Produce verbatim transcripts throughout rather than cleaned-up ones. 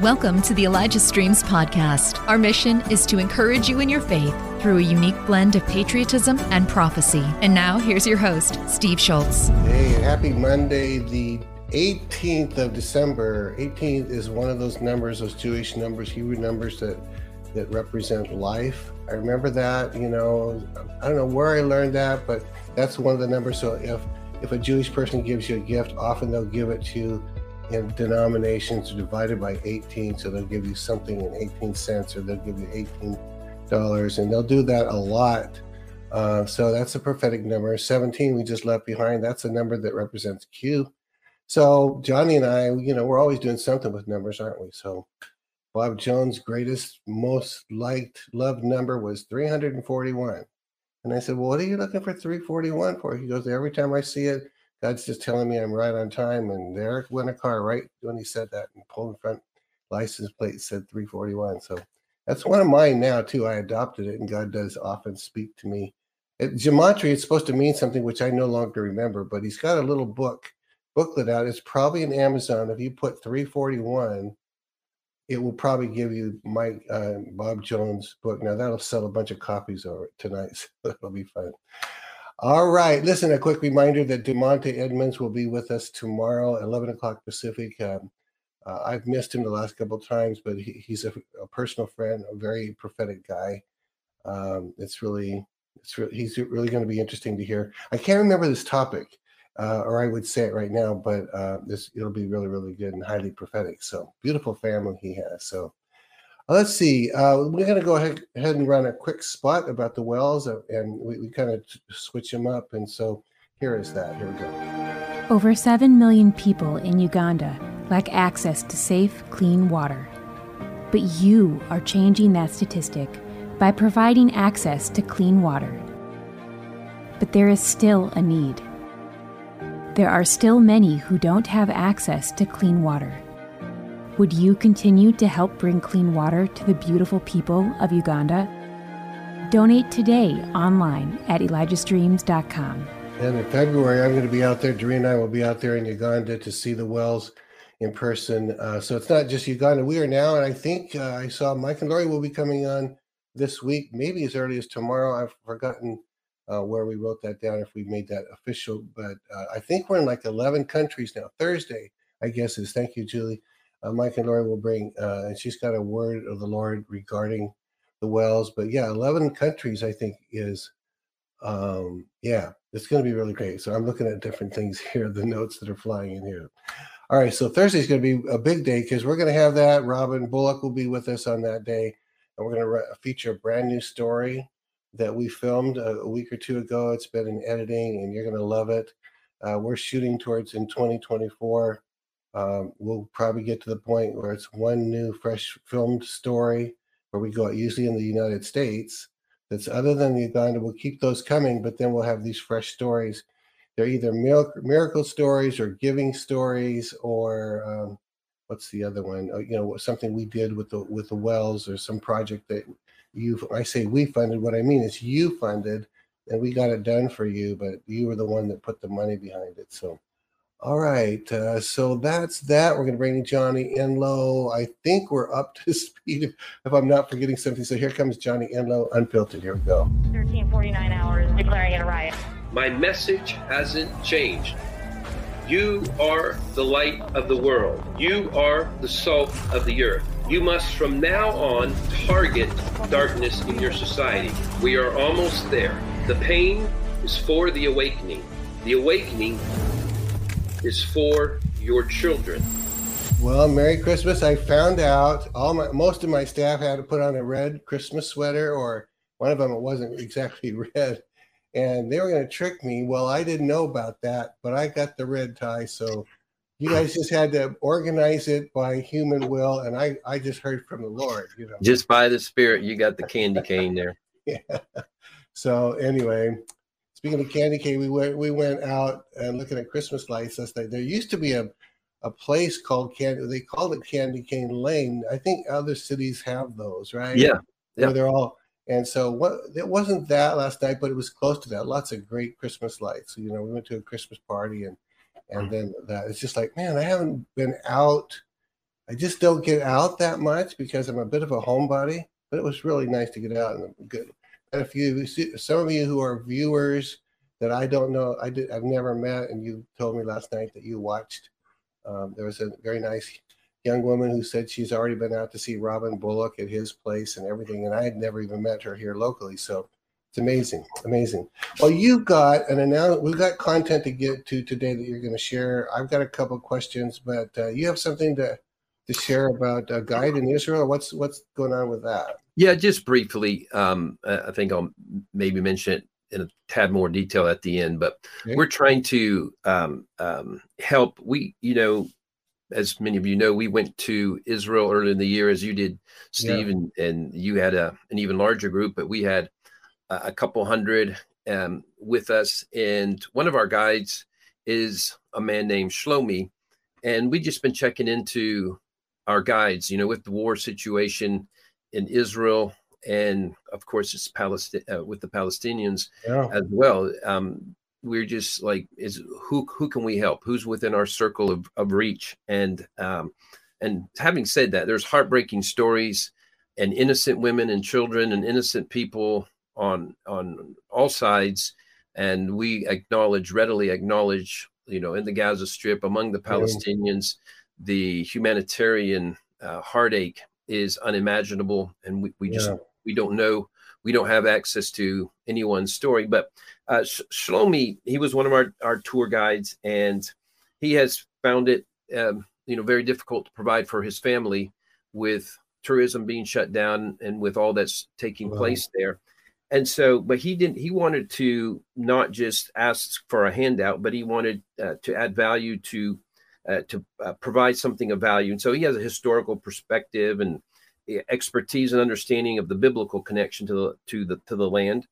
Welcome to the Elijah Streams podcast. Our mission is to encourage you in your faith through a unique blend of patriotism and prophecy. And now here's your host, Steve Schultz. Hey, happy Monday, the eighteenth of December. eighteenth is one of those numbers, those Jewish numbers, Hebrew numbers that, that represent life. I remember that, you know, I don't know where I learned that, but that's one of the numbers. So if, if a Jewish person gives you a gift, often they'll give it to and denominations are divided by eighteen, so they'll give you something in eighteen cents, or they'll give you eighteen dollars, and they'll do that a lot. Uh, so that's a prophetic number. seventeen we just left behind. That's a number that represents Q. So Johnny and I, you know, we're always doing something with numbers, aren't we? So Bob Jones' greatest, most liked, loved number was three hundred forty-one. And I said, well, what are you looking for three forty-one for? He goes, every time I see it, God's just telling me I'm right on time. And there went a car right when he said that, and pulled in front, license plate said three forty-one. So that's one of mine now too. I adopted it, and God does often speak to me. At Gematria, it's supposed to mean something which I no longer remember, but he's got a little book, booklet out. It's probably in Amazon. If you put three forty-one, it will probably give you Mike, uh, Bob Jones' book. Now that'll sell a bunch of copies over tonight, so that'll be fun. All right. Listen, a quick reminder that DeMontae Edmonds will be with us tomorrow at eleven o'clock Pacific. Um, uh, I've missed him the last couple of times, but he, he's a, a personal friend, a very prophetic guy. Um, it's really, it's re- he's really going to be interesting to hear. I can't remember this topic, uh, or I would say it right now, but uh, this it'll be really, really good and highly prophetic. So beautiful family he has. So uh, let's see. Uh, we're going to go ahead, ahead and run a quick spot about the wells, uh, and we, we kind of t- switch them up. And so here is that. Here we go. Over seven million people in Uganda lack access to safe, clean water. But you are changing that statistic by providing access to clean water. But there is still a need. There are still many who don't have access to clean water. Would you continue to help bring clean water to the beautiful people of Uganda? Donate today online at Elijah Streams dot com. And in February, I'm going to be out there. Doreen and I will be out there in Uganda to see the wells in person. Uh, so it's not just Uganda. We are now, and I think uh, I saw Mike and Lori will be coming on this week, maybe as early as tomorrow. I've forgotten Uh, where we wrote that down, if we made that official, but uh, I think we're in like eleven countries now. Thursday, I guess, is, thank you, Julie. Uh, Mike and Lori will bring, uh, and she's got a word of the Lord regarding the wells, but yeah, eleven countries, I think is, um, yeah, it's going to be really great. So I'm looking at different things here, the notes that are flying in here. All right, so Thursday's going to be a big day because we're going to have that. Robin Bullock will be with us on that day, and we're going to re- feature a brand new story that we filmed a week or two ago. It's been in editing, and you're going to love it. Uh, we're shooting towards in twenty twenty-four. Um, we'll probably get to the point where it's one new, fresh filmed story where we go out, usually in the United States, that's other than Uganda. We'll keep those coming, but then we'll have these fresh stories. They're either miracle, miracle stories or giving stories, or um, what's the other one? You know, something we did with the with the wells, or some project that you, I say we funded, what I mean is you funded, and we got it done for you, but you were the one that put the money behind it. So, all right. Uh, so that's that. We're going to bring in Johnny Enlow. I think we're up to speed if, if I'm not forgetting something. So here comes Johnny Enlow, unfiltered. Here we go. thirteen forty-nine hours, declaring it a riot. My message hasn't changed. You are the light of the world. You are the salt of the earth. You must from now on target darkness in your society. We are almost there. The pain is for the awakening. The awakening is for your children. Well, Merry Christmas. I found out all my most of my staff had to put on a red Christmas sweater, or one of them, it wasn't exactly red. And they were going to trick me. Well, I didn't know about that, but I got the red tie. So you guys just had to organize it by human will. And I, I just heard from the Lord, you know, just by the Spirit. You got the candy cane there. Yeah. So anyway, speaking of candy cane, we went, we went out and looking at Christmas lights last night. There used to be a, a place called Candy. They called it Candy Cane Lane. I think other cities have those, right? Yeah. Yeah. Where they're all. And so what, it wasn't that last night, but it was close to that. Lots of great Christmas lights. You know, we went to a Christmas party, and and then that. It's just like, man, I haven't been out. I just don't get out that much because I'm a bit of a homebody, but it was really nice to get out and good. And if you see some of you who are viewers that I don't know, I did, I've never met, and you told me last night that you watched. Um, there was a very nice young woman who said she's already been out to see Robin Bullock at his place and everything, and I had never even met her here locally, so it's amazing, amazing. Well, you've got an announcement. We've got content to get to today that you're going to share. I've got a couple of questions, but uh, you have something to to share about a guide in Israel. What's what's going on with that? Yeah, just briefly. Um, I think I'll maybe mention it in a tad more detail at the end, but okay. We're trying to um, um, help. We, you know, as many of you know, we went to Israel earlier in the year, as you did, Steve, yeah. and, and you had a, an even larger group, but we had a, a couple hundred um, with us. And one of our guides is a man named Shlomi. And we've just been checking into our guides, you know, with the war situation in Israel. And of course, it's Palestine uh, with the Palestinians yeah. as well. Um, we're just like, is who who can we help? Who's within our circle of, of reach? And um, and having said that, there's heartbreaking stories and innocent women and children and innocent people on on all sides. And we acknowledge, readily acknowledge, you know, in the Gaza Strip among the Palestinians, yeah. the humanitarian uh, heartache is unimaginable. And we, we yeah. just, we don't know, we don't have access to anyone's story. But uh, Sh- Shlomi, he was one of our, our tour guides, and he has found it, um, you know, very difficult to provide for his family with tourism being shut down and with all that's taking wow. place there. And so, but he didn't, he wanted to not just ask for a handout, but he wanted uh, to add value to, uh, to uh, provide something of value. And so he has a historical perspective and expertise and understanding of the biblical connection to the, to the, to the land.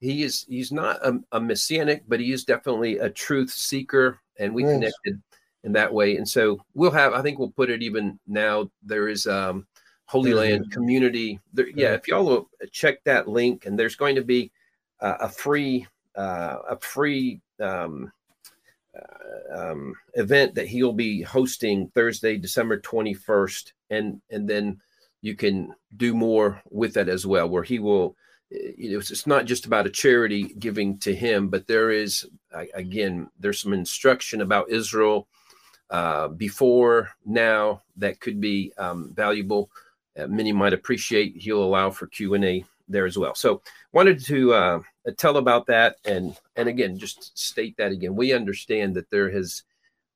He is, he's not a, a messianic, but he is definitely a truth seeker, and we nice. Connected in that way. And so we'll have, I think we'll put it even now, there is um Holy Land community. There, yeah, if y'all will check that link, and there's going to be uh, a free uh, a free um, uh, um, event that he'll be hosting Thursday, December twenty-first, and and then you can do more with that as well. Where he will, you know, it's not just about a charity giving to him, but there is again, there's some instruction about Israel uh, before now that could be um, valuable. Uh, many might appreciate. He'll allow for Q and A there as well. So wanted to uh, tell about that. And, and again, just state that again, we understand that there has,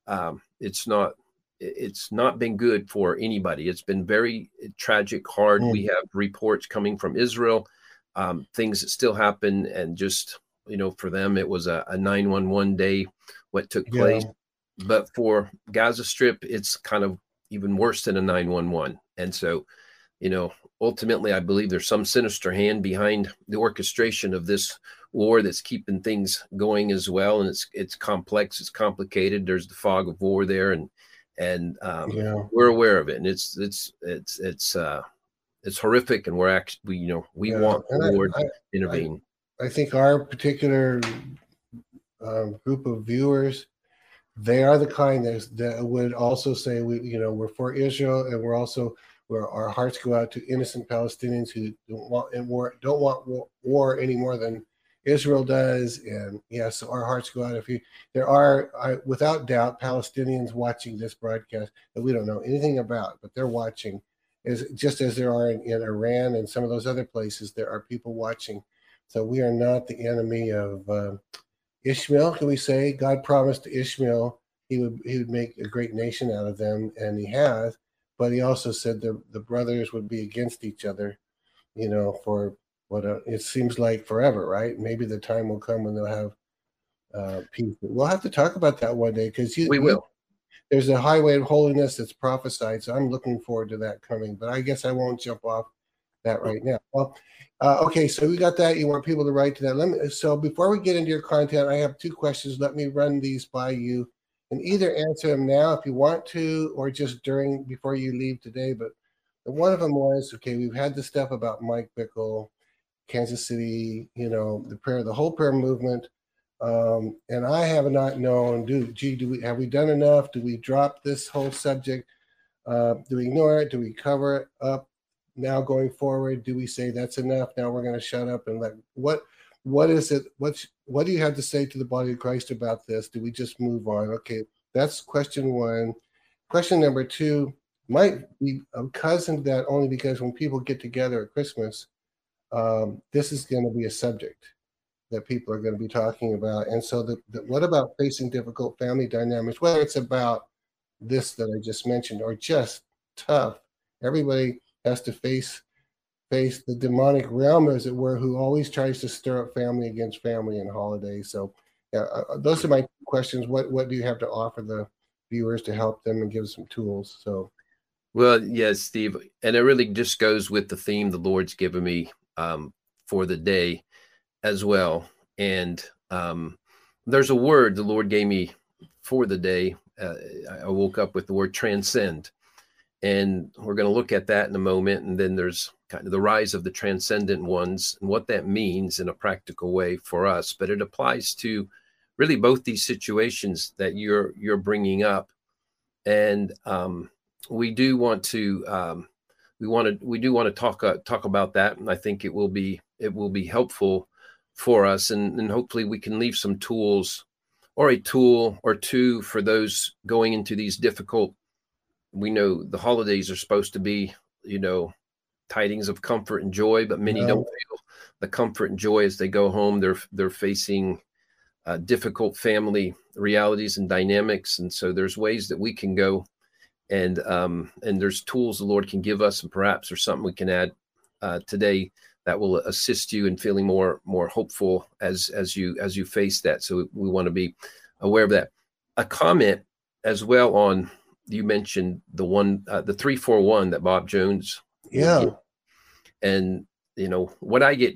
um, it's not, it's not been good for anybody. It's been very tragic, hard. Mm. We have reports coming from Israel, um, things that still happen. And just, you know, for them, it was a, a nine one one day, what took yeah. place. But for Gaza Strip, it's kind of even worse than a nine one one. And so, you know, ultimately, I believe there's some sinister hand behind the orchestration of this war that's keeping things going as well. And it's it's complex, it's complicated. There's the fog of war there, and and um, yeah. we're aware of it. And it's it's it's it's uh, it's horrific. And we're actually, you know, we yeah. want the Lord to intervene. I, I think our particular uh, group of viewers, they are the kind that, that would also say, we, you know, we're for Israel, and we're also where our hearts go out to innocent Palestinians who don't want and war don't want war, war any more than Israel does. And yes, yeah, so our hearts go out. If you there are I, without doubt Palestinians watching this broadcast that we don't know anything about, but they're watching, as just as there are in, in Iran and some of those other places. There are people watching, so we are not the enemy of. Uh, Ishmael, can we say God promised to Ishmael he would he would make a great nation out of them, and he has, but he also said the the brothers would be against each other, you know, for what a, it seems like forever, right? Maybe the time will come when they'll have uh, peace. We'll have to talk about that one day, because we will. There's a highway of holiness that's prophesied, so I'm looking forward to that coming. But I guess I won't jump off that right now. Well, uh, okay, so we got that. You want people to write to that. Let me, so before we get into your content, I have two questions. Let me run these by you, and either answer them now if you want to, or just during before you leave today. But one of them was, okay, we've had the stuff about Mike Bickle, Kansas City, you know, the prayer, the whole prayer movement, um, and I have not known. Do gee, do we have we done enough? Do we drop this whole subject? Uh, do we ignore it? Do we cover it up? Now going forward, do we say that's enough? Now we're going to shut up and let what? What is it? What's, what do you have to say to the body of Christ about this? Do we just move on? Okay, that's question one. Question number two might be a cousin to that, only because when people get together at Christmas, um, this is going to be a subject that people are going to be talking about. And so the, the, what about facing difficult family dynamics? Whether it's about this that I just mentioned or just tough. Everybody has to face face the demonic realm, as it were, who always tries to stir up family against family and holidays. So yeah, those are my questions. What what do you have to offer the viewers to help them and give some tools? So, well, yes, Steve, and it really just goes with the theme the Lord's given me um, for the day as well. And um, there's a word the Lord gave me for the day. Uh, I woke up with the word transcend. And we're going to look at that in a moment. And then there's kind of the rise of the transcendent ones and what that means in a practical way for us. But it applies to really both these situations that you're you're bringing up. And um, we do want to um, we want to we do want to talk uh, talk about that. And I think it will be it will be helpful for us. And, and hopefully we can leave some tools or a tool or two for those going into these difficult. We know the holidays are supposed to be, you know, tidings of comfort and joy, but many yeah. don't feel the comfort and joy as they go home. They're they're facing uh, difficult family realities and dynamics, and so there's ways that we can go, and um, and there's tools the Lord can give us, and perhaps there's something we can add uh, today that will assist you in feeling more more hopeful as as you as you face that. So we want to be aware of that. A comment as well on. You mentioned the one, uh, the three, four, one that Bob Jones. Yeah. And you know what I get,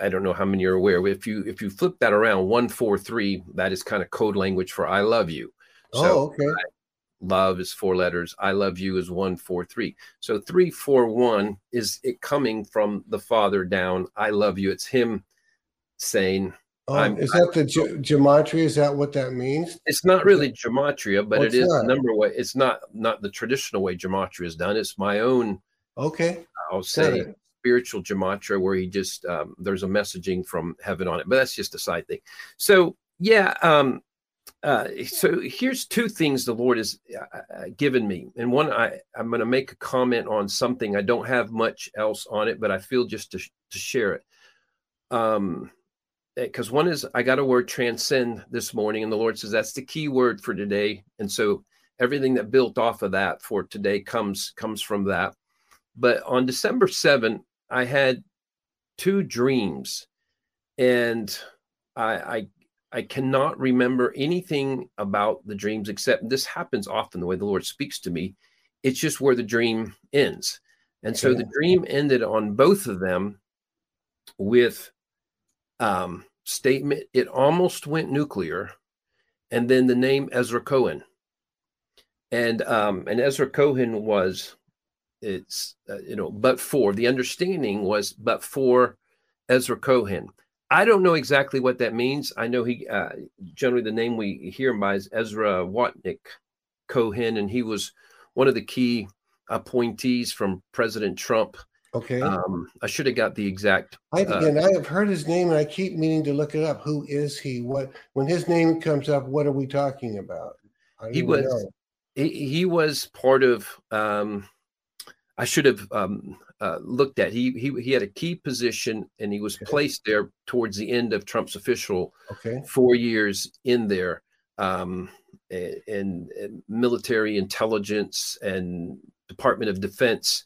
I don't know how many are aware. If you, if you flip that around one, four, three, that is kind of code language for, I love you. So oh, okay. I, love is four letters. I love you is one, four, three. So three, four, one is it coming from the Father down. I love you. It's him saying, Um, is that the ge- gematria? Is that what that means? It's not really gematria, but What's it is that? number way. It's not not the traditional way gematria is done. It's my own. Okay, I'll say right. spiritual gematria, where he just um, there's a messaging from heaven on it. But that's just a side thing. So yeah, um, uh, so here's two things the Lord has uh, given me, and one I I'm going to make a comment on something. I don't have much else on it, but I feel just to to share it. Um. Because one is, I got a word transcend this morning, and the Lord says that's the key word for today. And so everything that built off of that for today comes comes from that. But on December seventh, I had two dreams, and I I, I cannot remember anything about the dreams except this happens often the way the Lord speaks to me. It's just where the dream ends. And so yeah. the dream ended on both of them with um statement. It almost went nuclear, and then the name Ezra Cohen, and um and Ezra Cohen was it's uh, you know but for the understanding was but for Ezra Cohen. I don't know exactly what that means. I know he uh, generally the name we hear him by is Ezra Watnick Cohen, and he was one of the key appointees from President Trump. Okay. Um, I should have got the exact. I uh, and I have heard his name, and I keep meaning to look it up. Who is he? What when his name comes up? What are we talking about? He was he, he was part of. Um, I should have um, uh, looked at. He he he had a key position, and he was okay. placed there towards the end of Trump's official okay. four years in there, um, and, and military intelligence and Department of Defense.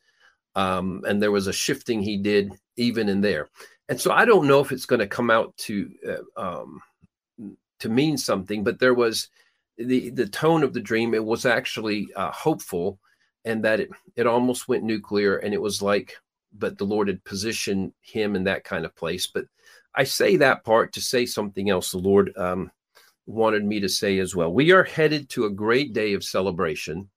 Um, and there was a shifting he did even in there. And so I don't know if it's going to come out to uh, um, to mean something, but there was the, the tone of the dream. It was actually uh, hopeful, and that it, it almost went nuclear. And it was like, but the Lord had positioned him in that kind of place. But I say that part to say something else the Lord um, wanted me to say as well. We are headed to a great day of celebration.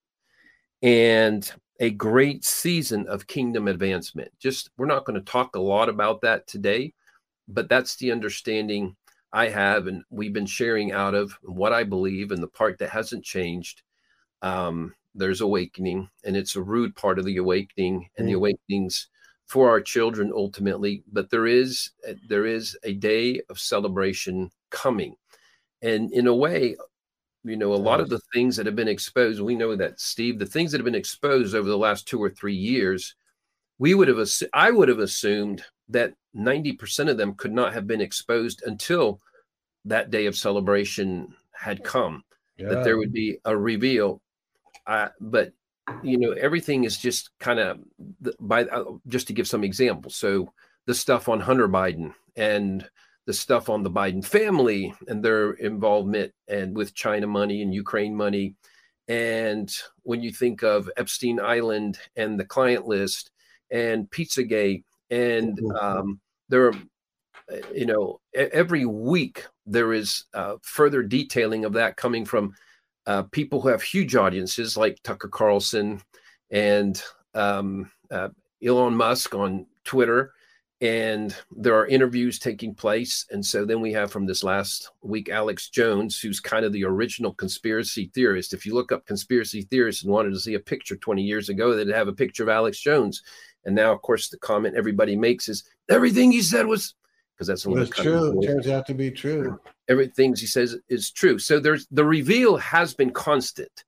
And a great season of kingdom advancement. Just, we're not going to talk a lot about that today, but that's the understanding I have, and we've been sharing out of what I believe, and the part that hasn't changed. Um, there's awakening, and it's a rude part of the awakening, and mm. the awakenings for our children ultimately. But there is there is a day of celebration coming. And in a way, you know, a lot of the things that have been exposed, we know that, Steve, the things that have been exposed over the last two or three years, we would have, I would have assumed that ninety percent of them could not have been exposed until that day of celebration had come, yeah. that there would be a reveal. Uh, but, you know, everything is just kind of by, uh, just to give some examples. So the stuff on Hunter Biden and the stuff on the Biden family and their involvement and with China money and Ukraine money. And when you think of Epstein Island and the client list and Pizzagate, and um, there are, you know, every week there is uh, further detailing of that coming from uh, people who have huge audiences like Tucker Carlson and um, uh, Elon Musk on Twitter. And there are interviews taking place. And so then we have from this last week, Alex Jones, who's kind of the original conspiracy theorist. If you look up conspiracy theorists and wanted to see a picture twenty years ago, they'd have a picture of Alex Jones. And now, of course, the comment everybody makes is everything he said was, because that's what it's true. It turns out to be true. Everything he says is true. So there's the reveal has been constant.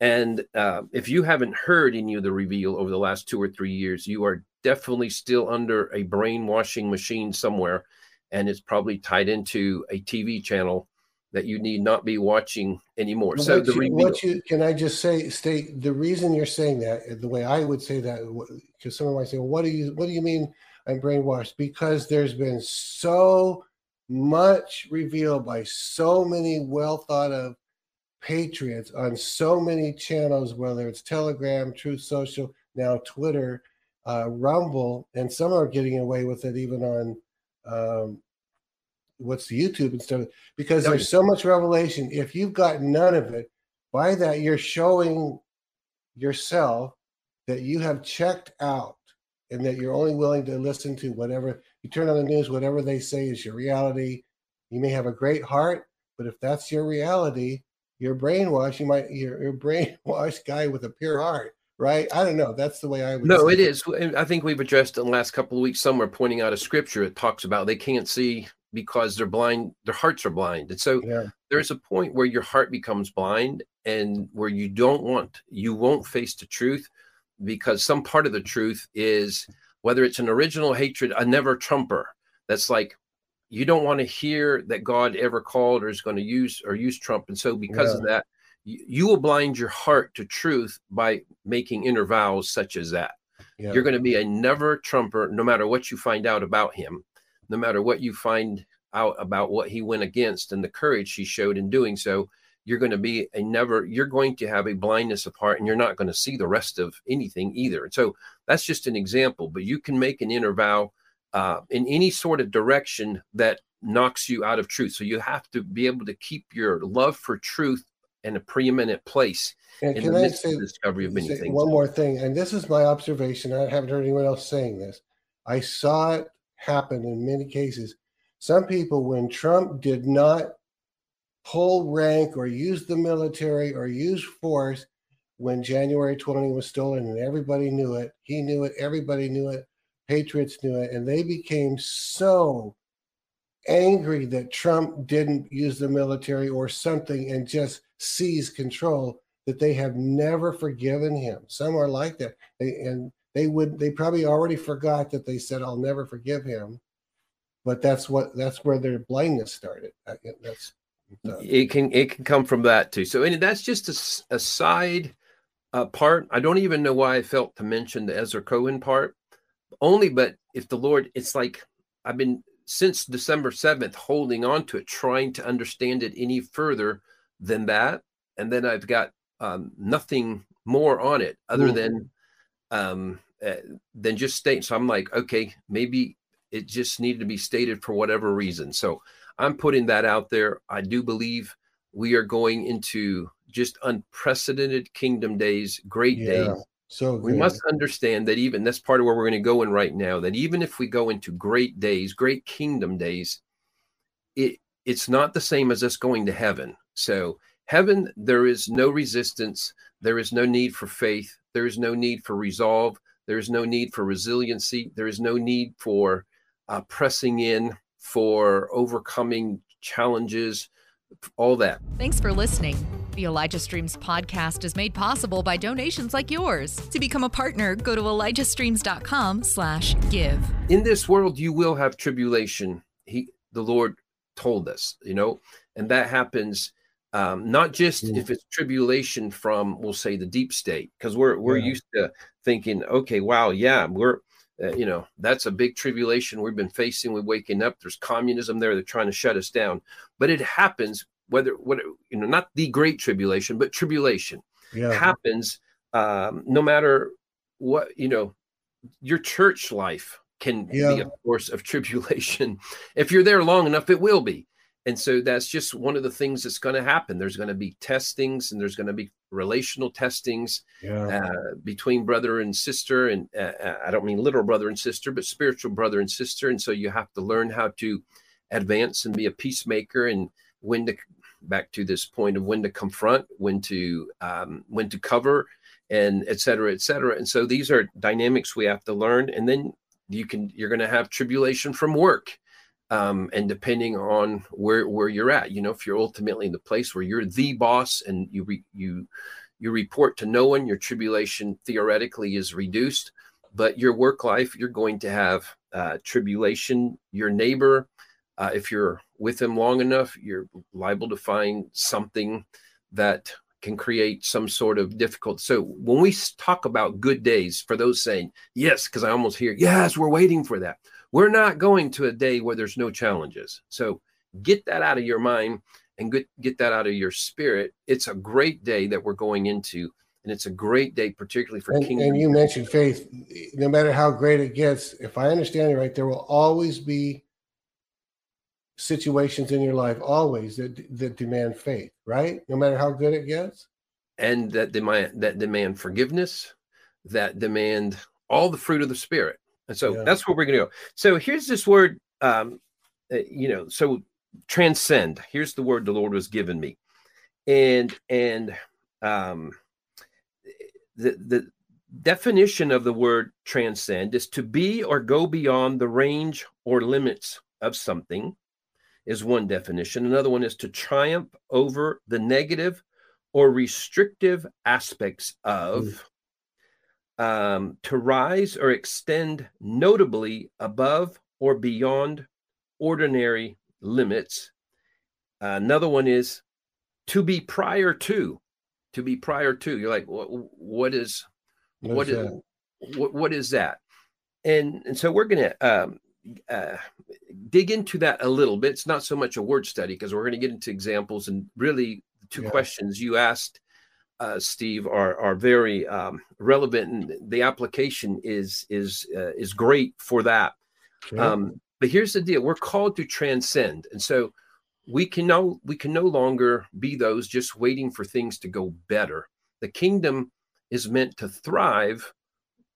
And uh, if you haven't heard any of the reveal over the last two or three years, you are definitely still under a brainwashing machine somewhere, and it's probably tied into a T V channel that you need not be watching anymore. Well, so the you, reveal. What you, can I just say, state the reason you're saying that the way I would say that, because someone might say, well, what do you, what do you mean I'm brainwashed? Because there's been so much revealed by so many well thought of patriots on so many channels, whether it's Telegram, Truth Social, now Twitter, uh, Rumble, and some are getting away with it even on um, what's YouTube and stuff, because there's so much revelation. If you've got none of it, by that you're showing yourself that you have checked out and that you're only willing to listen to whatever you turn on the news, whatever they say is your reality. You may have a great heart, but if that's your reality, you're brainwashed. You might, you're, you're a brainwashed guy with a pure heart. Right. I don't know. That's the way I would. No, it is. I think we've addressed in the last couple of weeks somewhere pointing out a scripture. It talks about they can't see because they're blind. Their hearts are blind. And so yeah. there's a point where your heart becomes blind and where you don't want you won't face the truth, because some part of the truth is, whether it's an original hatred, a never Trumper. That's like, you don't want to hear that God ever called or is going to use or use Trump. And so because yeah. of that, you will blind your heart to truth by making inner vows such as that. Yeah. You're going to be a never Trumper, no matter what you find out about him, no matter what you find out about what he went against and the courage he showed in doing so. You're going to be a never, you're going to have a blindness of heart, and you're not going to see the rest of anything either. And so that's just an example, but you can make an inner vow uh, in any sort of direction that knocks you out of truth. So you have to be able to keep your love for truth in a preeminent place and in can the midst I say, of the discovery of many things. One more thing, and this is my observation. I haven't heard anyone else saying this. I saw it happen in many cases. Some people, when Trump did not pull rank or use the military or use force, when January twentieth was stolen and everybody knew it, he knew it, everybody knew it, patriots knew it, and they became so angry that Trump didn't use the military or something and just seize control, that they have never forgiven him. Some are like that. They, and they would, they probably already forgot that they said, I'll never forgive him. But that's what, that's where their blindness started. That's, uh, it can, it can come from that too. So, and that's just a, a side uh, part. I don't even know why I felt to mention the Ezra Cohen part only, but if the Lord, it's like, I've been since December seventh, holding on to it, trying to understand it any further than that, and then I've got um, nothing more on it other mm. than um, uh, than just stating. So I'm like, okay, maybe it just needed to be stated for whatever reason. So I'm putting that out there. I do believe we are going into just unprecedented kingdom days, great yeah, days. So good. We must understand that even that's part of where we're going to go in right now. That even if we go into great days, great kingdom days, it it's not the same as us going to heaven. So Heaven, there is no resistance. There is no need for faith. There is no need for resolve. There is no need for resiliency. There is no need for uh, pressing in, for overcoming challenges, all that. Thanks for listening. The Elijah Streams podcast is made possible by donations like yours. To become a partner, go to Elijah Streams dot com slash give. In this world, you will have tribulation. He, the Lord told us, you know, and that happens um, not just yeah. if it's tribulation from, we'll say, the deep state, because we're we're yeah. used to thinking, okay, wow, yeah, we're, uh, you know, that's a big tribulation we've been facing. We're waking up. There's communism there. They're trying to shut us down, but it happens. Whether, whether, you know, not the great tribulation, but tribulation yeah. happens um, no matter what, you know, your church life can yeah. be a source of tribulation. If you're there long enough, it will be. And so that's just one of the things that's going to happen. There's going to be testings, and there's going to be relational testings yeah. uh, between brother and sister. And uh, I don't mean literal brother and sister, but spiritual brother and sister. And so you have to learn how to advance and be a peacemaker, and when to, back to this point of when to confront, when to um, when to cover, and et cetera, et cetera. And so these are dynamics we have to learn. And then you can you're going to have tribulation from work, um, and depending on where where you're at, you know, if you're ultimately in the place where you're the boss and you re, you you report to no one, your tribulation theoretically is reduced. But your work life, you're going to have uh, tribulation. Your neighbor, Uh, if you're with him long enough, you're liable to find something that can create some sort of difficult. So when we talk about good days, for those saying, yes, because I almost hear, yes, we're waiting for that. We're not going to a day where there's no challenges. So get that out of your mind and get, get that out of your spirit. It's a great day that we're going into. And it's a great day, particularly for and, kingdom. And you mentioned faith. No matter how great it gets, if I understand it right, there will always be situations in your life always that that demand faith, right? No matter how good it gets, and that demand that demand forgiveness, that demand all the fruit of the spirit. And so yeah. that's where we're going to go. So here's this word, um, uh, you know, so transcend. Here's the word the Lord was given me, and and um, the the definition of the word transcend is to be or go beyond the range or limits of something. Is one definition. Another one is to triumph over the negative or restrictive aspects of, mm. um, to rise or extend notably above or beyond ordinary limits. Uh, another one is to be prior to, to be prior to. You're like, what, what is, what is, what, what is that? And, and so we're going to, um, Uh, dig into that a little bit. It's not so much a word study, because we're going to get into examples, and really the two yeah. questions you asked, uh, Steve, are are very um, relevant, and the application is is uh, is great for that. Sure. Um, but here's the deal: we're called to transcend, and so we can no we can no longer be those just waiting for things to go better. The kingdom is meant to thrive.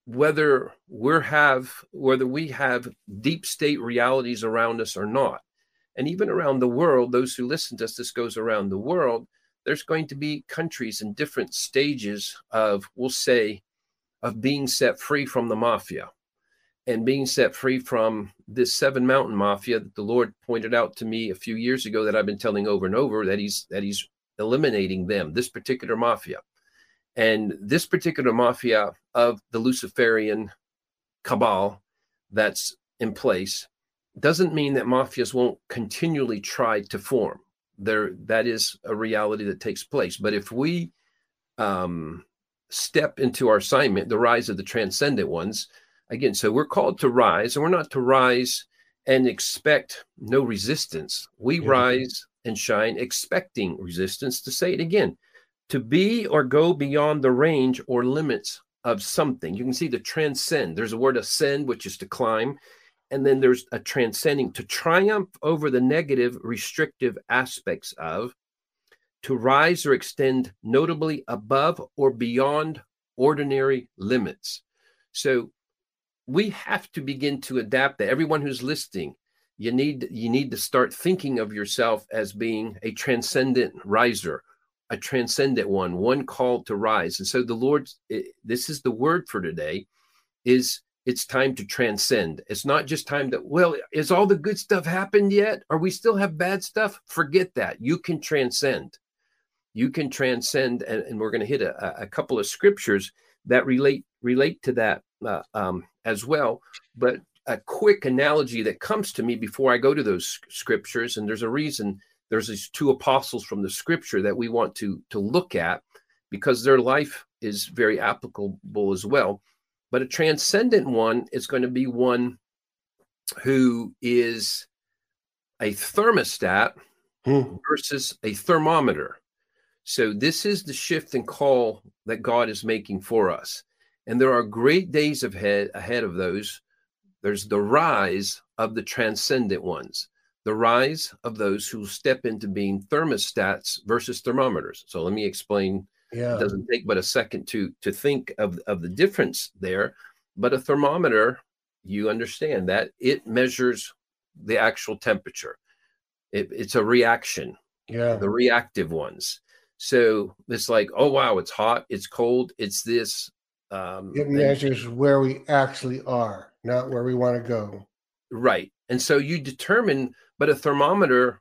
Whether we're have, whether we have deep state realities around us or not, and even around the world, those who listen to us, this goes around the world. There's going to be countries in different stages of, we'll say, of being set free from the mafia, and being set free from this Seven Mountain Mafia that the Lord pointed out to me a few years ago, that I've been telling over and over that he's that he's eliminating them. This particular mafia. And this particular mafia of the Luciferian cabal that's in place doesn't mean that mafias won't continually try to form. There, that is a reality that takes place. But if we um, step into our assignment, the rise of the transcendent ones, again, so we're called to rise, and we're not to rise and expect no resistance. We yeah. rise and shine expecting resistance. To say it again, to be or go beyond the range or limits of something. You can see the transcend. There's a word ascend, which is to climb. And then there's a transcending, to triumph over the negative, restrictive aspects of, to rise or extend notably above or beyond ordinary limits. So we have to begin to adapt that. Everyone who's listening, you need, you need to start thinking of yourself as being a transcendent riser, a transcendent one, one called to rise. And so the Lord, this is the word for today, is it's time to transcend. It's not just time that, well, is all the good stuff happened yet? Or we still have bad stuff? Forget that. You can transcend. You can transcend. And, and we're going to hit a, a couple of scriptures that relate relate to that uh, um, as well. But a quick analogy that comes to me before I go to those scriptures, and there's a reason there's these two apostles from the scripture that we want to, to look at, because their life is very applicable as well. But a transcendent one is going to be one who is a thermostat hmm. versus a thermometer. So this is the shift and call that God is making for us. And there are great days ahead, ahead of those. There's the rise of the transcendent ones, the rise of those who step into being thermostats versus thermometers. So let me explain. Yeah. It doesn't take but a second to to think of, of the difference there. But a thermometer, you understand that it measures the actual temperature. It, it's a reaction. Yeah. The reactive ones. So it's like, oh, wow, it's hot. It's cold. It's this. Um, it measures and, where we actually are, not where we want to go. Right. And so you determine, but a thermometer,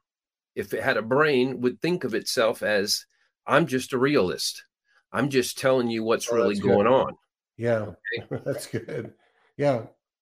if it had a brain, would think of itself as, I'm just a realist. I'm just telling you what's oh, really going good. on. Yeah, okay? That's good. Yeah.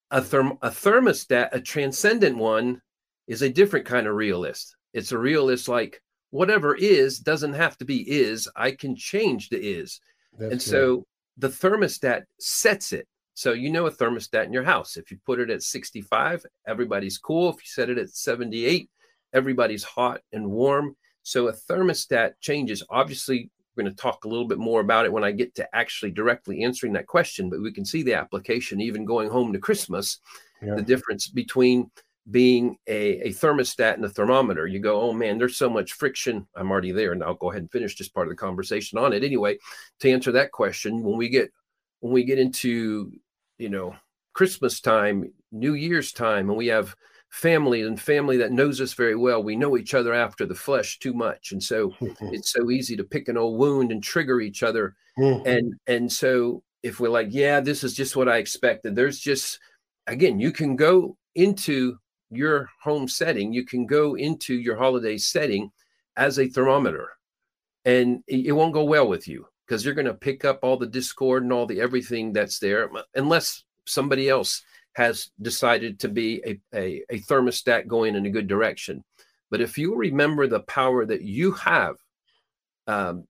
A, therm- a thermostat, a transcendent one, is a different kind of realist. It's a realist like, whatever is doesn't have to be is. I can change the is. That's and good. So the thermostat sets it. So you know a thermostat in your house. If you put it at sixty-five, everybody's cool. If you set it at seventy-eight, everybody's hot and warm. So a thermostat changes. Obviously, we're going to talk a little bit more about it when I get to actually directly answering that question, but we can see the application even going home to Christmas, yeah. the difference between being a, a thermostat and a thermometer. You go, oh, man, there's so much friction. I'm already there, and I'll go ahead and finish this part of the conversation on it. Anyway, to answer that question, when we get when we get into, you know, Christmas time, New Year's time, and we have family and family that knows us very well, we know each other after the flesh too much, and so it's so easy to pick an old wound and trigger each other. and and so if we're like, yeah, this is just what I expected, there's just, again, you can go into your home setting, you can go into your holiday setting as a thermometer, and it won't go well with you, because you're going to pick up all the discord and all the everything that's there, unless somebody else has decided to be a, a, a thermostat going in a good direction. But if you remember the power that you have um,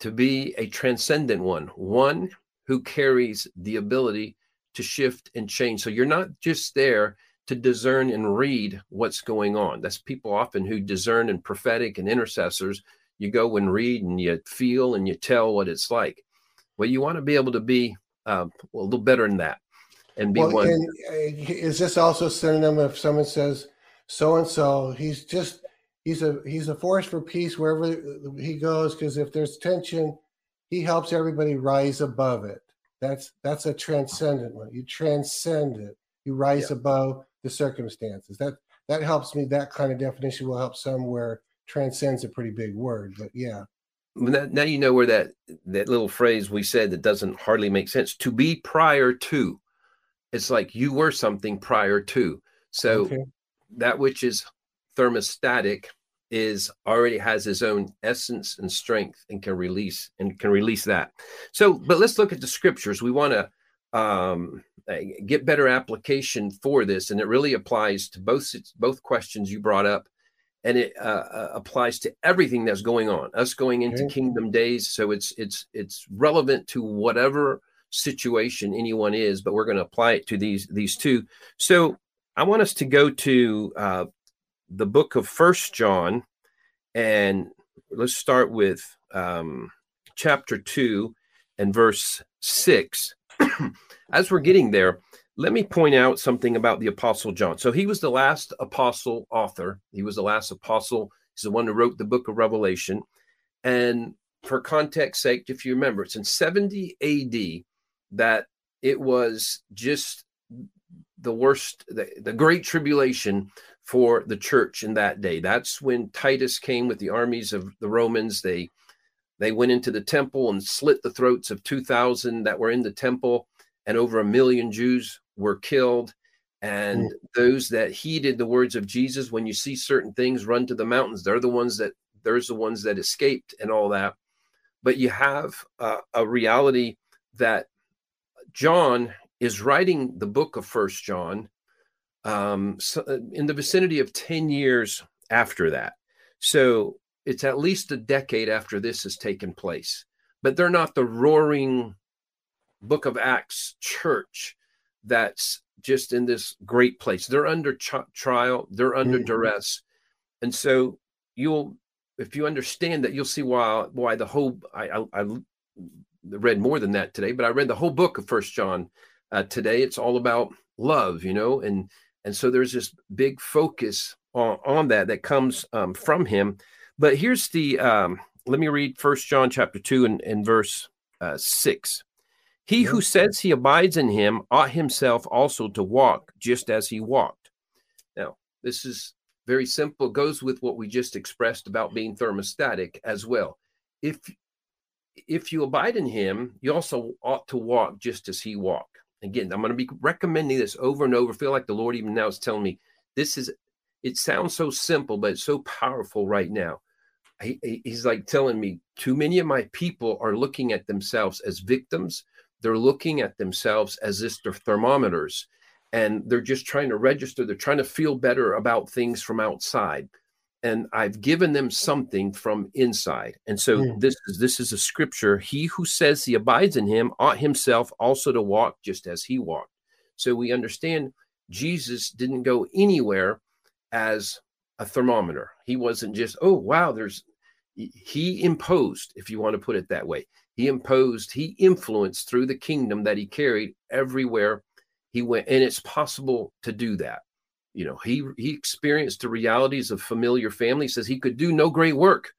to be a transcendent one, one who carries the ability to shift and change. So you're not just there to discern and read what's going on. That's people often who discern and prophetic and intercessors. You go and read and you feel and you tell what it's like. Well, you want to be able to be um, a little better than that. And be well, one. And is this also synonym if someone says so and so? He's just he's a he's a force for peace wherever he goes, because if there's tension, he helps everybody rise above it. That's that's a transcendent one. You transcend it. You rise yeah. above the circumstances. That that helps me. That kind of definition will help somewhere. Transcends a pretty big word, but yeah. Now you know where that that little phrase we said that doesn't hardly make sense. To be prior to. It's like you were something prior to. So okay. that which is thermostatic is already has his own essence and strength and can release and can release that. So, but let's look at the scriptures. We want to um, get better application for this. And it really applies to both, both questions you brought up. And it uh, applies to everything that's going on, us going into okay. kingdom days. So it's, it's, it's relevant to whatever situation anyone is, but we're going to apply it to these these two. So I want us to go to uh the book of First John, and let's start with um chapter two and verse six. As we're getting there, let me point out something about the Apostle John. So he was the last apostle author. He was the last apostle. He's the one who wrote the book of Revelation. And for context sake, if you remember, it's in seventy A D that it was just the worst, the, the great tribulation for the church in that day. That's when Titus came with the armies of the Romans. They They went into the temple and slit the throats of two thousand that were in the temple, and over a million Jews were killed. And mm. those that heeded the words of Jesus, when you see certain things, run to the mountains. They're the ones that there's the ones that escaped and all that. But you have uh, a reality that John is writing the book of First John um, so in the vicinity of ten years after that. So it's at least a decade after this has taken place. But they're not the roaring Book of Acts church that's just in this great place. They're under ch- trial. They're under mm-hmm. duress. And so you'll, if you understand that, you'll see why why the whole, I, I, I read more than that today, but I read the whole book of First John uh, today. It's all about love, you know, and and so there's this big focus on, on that that comes um, from him. But here's the, um, let me read First John chapter two and, and verse uh, six. He who says he abides in him ought himself also to walk just as he walked. Now, this is very simple. It goes with what we just expressed about being thermostatic as well. If, if you abide in him, you also ought to walk just as he walked. Again, I'm going to be recommending this over and over. I feel like the Lord even now is telling me this is, it sounds so simple, but it's so powerful right now. He, he's like telling me too many of my people are looking at themselves as victims. They're looking at themselves as if they're thermometers, and they're just trying to register. They're trying to feel better about things from outside. And I've given them something from inside. And so yeah. this is, this is a scripture. He who says he abides in him ought himself also to walk just as he walked. So we understand Jesus didn't go anywhere as a thermometer. He wasn't just, oh, wow, there's, he imposed, if you want to put it that way. He imposed, he influenced through the kingdom that he carried everywhere he went. And it's possible to do that. You know, he he experienced the realities of familiar family. He says he could do no great work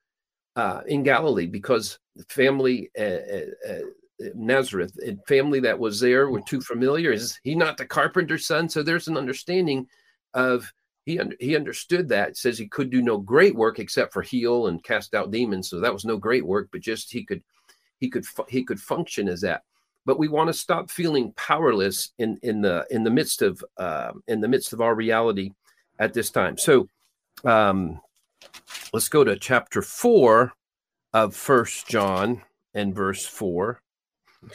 uh, in Galilee because family, uh, uh, Nazareth, and family that was there were too familiar. Is he not the carpenter's son? So there's an understanding of, he, he understood that. It says he could do no great work except for heal and cast out demons. So that was no great work, but just he could He could he could function as that, but we want to stop feeling powerless in in the in the midst of uh, in the midst of our reality at this time. So, um, let's go to chapter four of First John and verse four.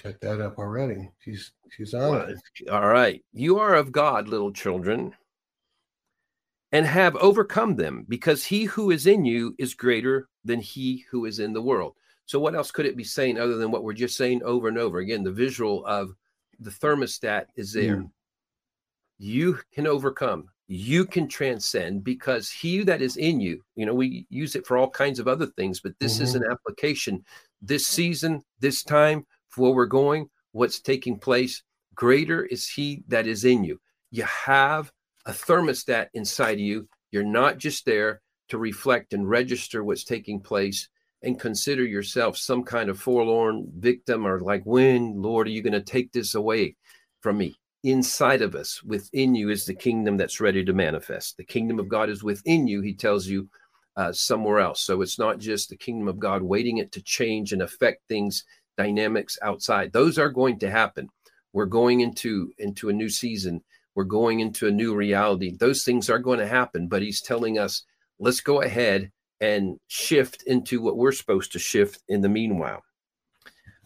Check that up already. She's she's on it. All right, you are of God, little children, and have overcome them, because he who is in you is greater than he who is in the world. So what else could it be saying other than what we're just saying over and over again? The visual of the thermostat is there. Mm. You can overcome. You can transcend, because he that is in you, you know, we use it for all kinds of other things, but this mm-hmm. is an application. This season, this time, for where we're going, what's taking place, greater is he that is in you. You have a thermostat inside of you. You're not just there to reflect and register what's taking place and consider yourself some kind of forlorn victim, or like, when, Lord, are you going to take this away from me? Inside of us, within you, is the kingdom that's ready to manifest. The kingdom of God is within you, he tells you, uh, somewhere else. So it's not just the kingdom of God waiting it to change and affect things, dynamics outside. Those are going to happen. We're going into, into a new season. We're going into a new reality. Those things are going to happen, but he's telling us, let's go ahead and shift into what we're supposed to shift in the meanwhile.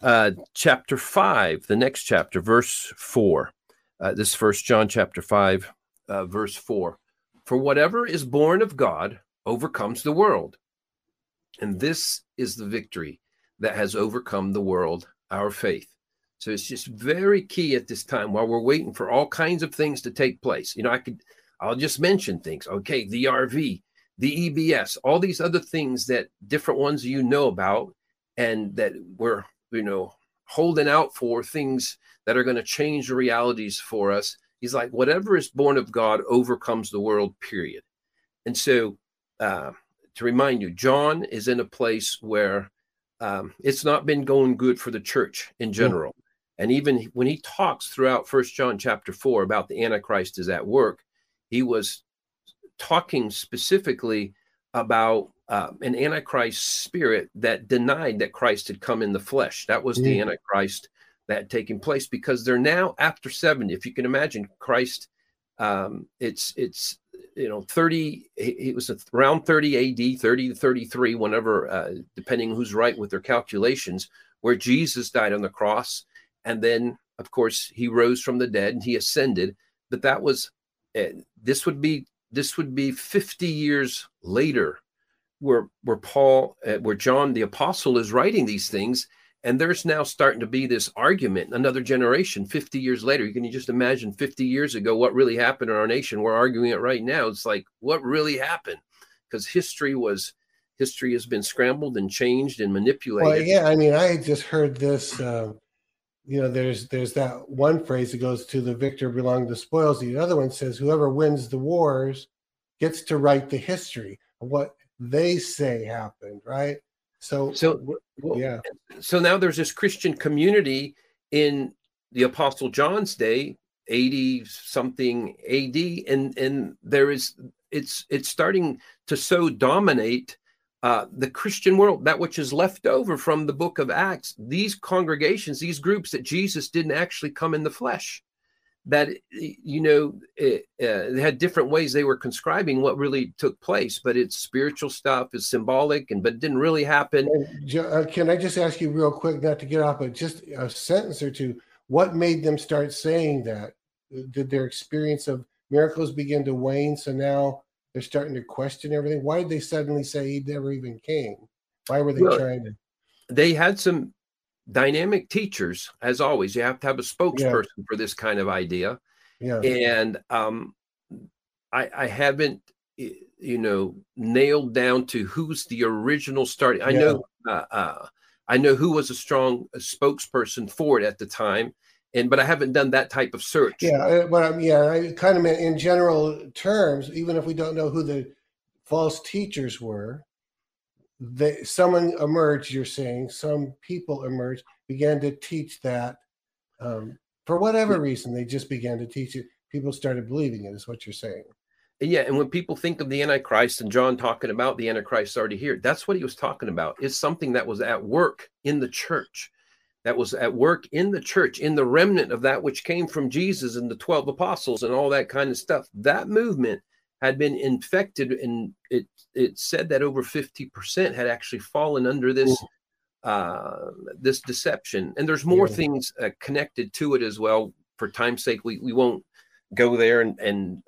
Uh, chapter five, the next chapter, verse four. Uh, this First John chapter five, uh, verse four. For whatever is born of God overcomes the world. And this is the victory that has overcome the world, our faith. So it's just very key at this time while we're waiting for all kinds of things to take place. You know, I could, I'll just mention things. Okay, the R V. The E B S, all these other things that different ones you know about, and that we're, you know, holding out for things that are going to change the realities for us. He's like, whatever is born of God overcomes the world, period. And so uh, to remind you, John is in a place where um, it's not been going good for the church in general. Mm-hmm. And even when he talks throughout First John chapter four about the Antichrist is at work, he was talking specifically about uh, an Antichrist spirit that denied that Christ had come in the flesh. That was mm-hmm. the Antichrist that had taken place, because they're now after seventy. If you can imagine Christ, um, it's, it's, you know, thirty, it was around thirty A D, thirty to thirty-three, whenever, uh, depending who's right with their calculations, where Jesus died on the cross. And then, of course, he rose from the dead and he ascended. But that was, uh, this would be, this would be fifty years later where, where Paul, uh, where John the Apostle is writing these things. And there's now starting to be this argument, another generation, fifty years later. You can just imagine fifty years ago, what really happened in our nation? We're arguing it right now. It's like, what really happened? Because history was, history has been scrambled and changed and manipulated. Well, yeah, I mean, I just heard this, uh, you know, there's there's that one phrase that goes, to the victor belong the spoils. The other one says, whoever wins the wars gets to write the history of what they say happened, right? So, so yeah. So now there's this Christian community in the Apostle John's day, eighty something A D, and and there is it's it's starting to so dominate uh, the Christian world, that which is left over from the book of Acts. These congregations, these groups that Jesus didn't actually come in the flesh, that, you know, it, uh, they had different ways they were conscribing what really took place, but it's spiritual stuff, it's symbolic, and but it didn't really happen. Uh, can I just ask you real quick, not to get off, but just a sentence or two, what made them start saying that? Did their experience of miracles begin to wane, so now they're starting to question everything? Why did they suddenly say he never even came? Why were they well, trying to? They had some dynamic teachers, as always. You have to have a spokesperson yeah. for this kind of idea. Yeah. And um, I, I haven't, you know, nailed down to who's the original starting. I yeah. know, uh, uh, I know who was a strong spokesperson for it at the time, and but I haven't done that type of search. Yeah, but I'm, yeah, I kind of meant in general terms. Even if we don't know who the false teachers were, They, someone emerged, you're saying, some people emerged, began to teach that. Um, for whatever reason, they just began to teach it. People started believing it, is what you're saying. Yeah, and when people think of the Antichrist, and John talking about the Antichrist already here, that's what he was talking about. It's something that was at work in the church, that was at work in the church, in the remnant of that which came from Jesus and the twelve apostles and all that kind of stuff. That movement had been infected, and it it said that over fifty percent had actually fallen under this uh, this deception. And there's more yeah. things uh, connected to it as well. For time's sake, we, we won't go there, and, and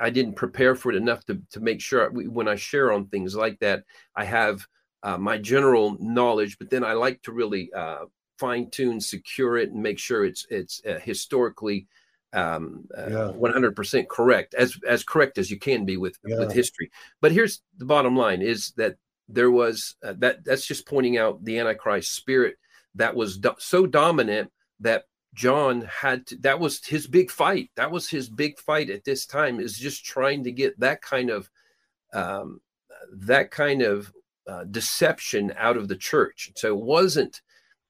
I didn't prepare for it enough to, to make sure we, when I share on things like that, I have uh, my general knowledge, but then I like to really uh, fine tune, secure it, and make sure it's, it's uh, historically Um, uh, yeah. one hundred percent correct, as as correct as you can be with, yeah. with history. But here's the bottom line, is that there was uh, that that's just pointing out the Antichrist spirit that was do- so dominant that John had to, that was his big fight. That was his big fight at this time, is just trying to get that kind of um, that kind of uh, deception out of the church. So it wasn't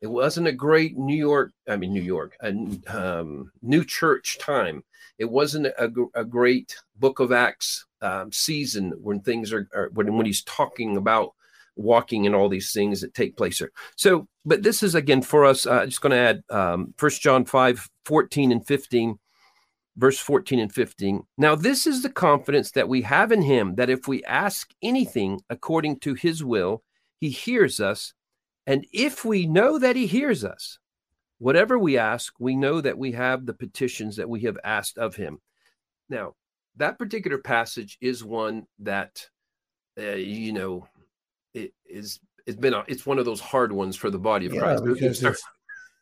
It wasn't a great New York, I mean, New York, a um, new church time. It wasn't a, a great Book of Acts um, season when things are, are when, when he's talking about walking and all these things that take place here. So, but this is, again, for us, I'm uh, just going to add um, First John five, fourteen and fifteen, verse fourteen and fifteen. Now, this is the confidence that we have in him, that if we ask anything according to his will, he hears us. And if we know that he hears us, whatever we ask, we know that we have the petitions that we have asked of him. Now, that particular passage is one that, uh, you know, it is, it's been, a, it's one of those hard ones for the body of yeah, Christ. Because it's,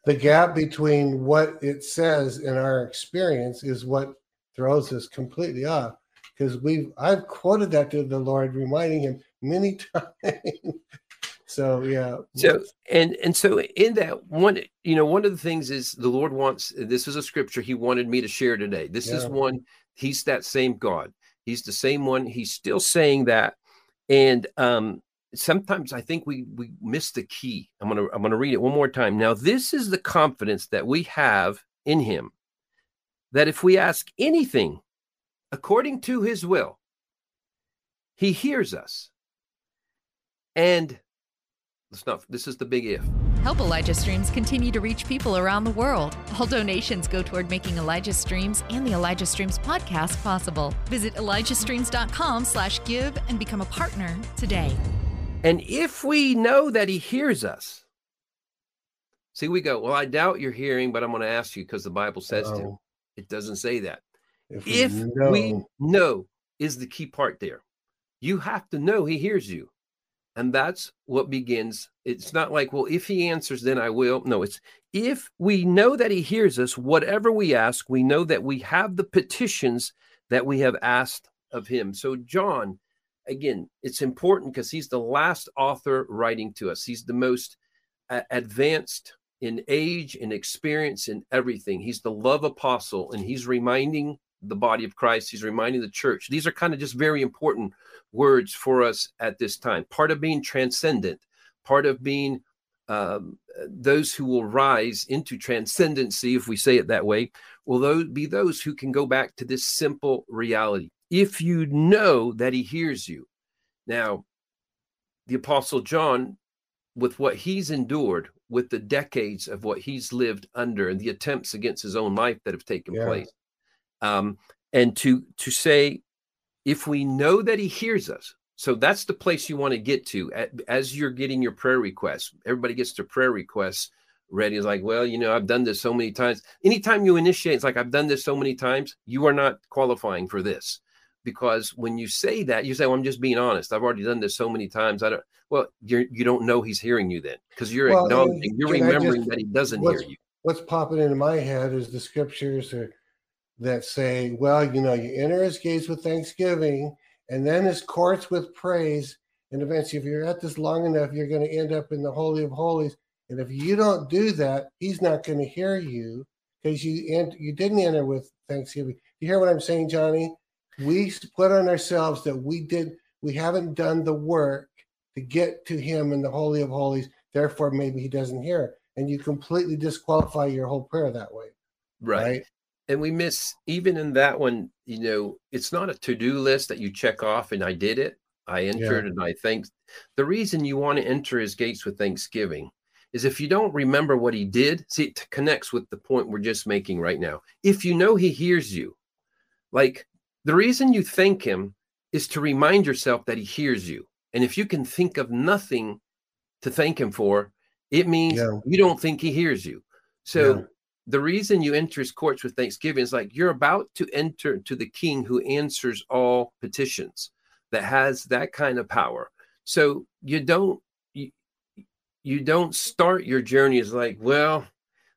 the gap between what it says in our experience is what throws us completely off. Because we've, I've quoted that to the Lord, reminding him many times. So, yeah. So, and, and so in that one, you know, one of the things is the Lord wants, this is a scripture he wanted me to share today. This yeah. is one, he's that same God. He's the same one. He's still saying that. And um, sometimes I think we, we miss the key. I'm going to, I'm going to read it one more time. Now, this is the confidence that we have in him, that if we ask anything according to his will, he hears us. And let's not, this is the big if. Help Elijah Streams continue to reach people around the world. All donations go toward making Elijah Streams and the Elijah Streams podcast possible. Visit ElijahStreams.com slash give and become a partner today. And if we know that he hears us, see, we go, well, I doubt you're hearing, but I'm going to ask you because the Bible says no. to. It doesn't say that. If, if we, know. we know is the key part there. You have to know he hears you. And that's what begins. It's not like, well, if he answers, then I will. No, it's if we know that he hears us, whatever we ask, we know that we have the petitions that we have asked of him. So John, again, it's important because he's the last author writing to us. He's the most uh, advanced in age and experience in everything. He's the love apostle, and he's reminding the body of Christ. He's reminding the church. These are kind of just very important words for us at this time. Part of being transcendent, part of being um, those who will rise into transcendency, if we say it that way, will those be those who can go back to this simple reality. If you know that he hears you. Now, the Apostle John, with what he's endured, with the decades of what he's lived under and the attempts against his own life that have taken yeah. place, Um, and to, to say, if we know that he hears us, so that's the place you want to get to at, as you're getting your prayer requests. Everybody gets their prayer requests ready. It's like, well, you know, I've done this so many times. Anytime you initiate, it's like, I've done this so many times. You are not qualifying for this, because when you say that, you say, well, I'm just being honest. I've already done this so many times. I don't, well, you're, you don't know he's hearing you then, because you're well, acknowledging, you're remembering just, that he doesn't hear you. What's popping into my head is the scriptures are, that say, well, you know, you enter his gates with thanksgiving and then his courts with praise. And eventually, if you're at this long enough, you're going to end up in the Holy of Holies. And if you don't do that, he's not going to hear you, because you and you didn't enter with thanksgiving. You hear what I'm saying, Johnny? We put on ourselves that we did, we haven't done the work to get to him in the Holy of Holies. Therefore, maybe he doesn't hear. And you completely disqualify your whole prayer that way. Right. right? And we miss, even in that one, you know, it's not a to-do list that you check off and I did it, I entered yeah. and I thanked. The reason you want to enter his gates with thanksgiving is if you don't remember what he did, see, it connects with the point we're just making right now. If you know he hears you, like the reason you thank him is to remind yourself that he hears you. And if you can think of nothing to thank him for, it means yeah. you don't think he hears you. So. Yeah. The reason you enter his courts with thanksgiving is like you're about to enter to the king who answers all petitions, that has that kind of power. So you don't, you, you don't start your journey as like, well,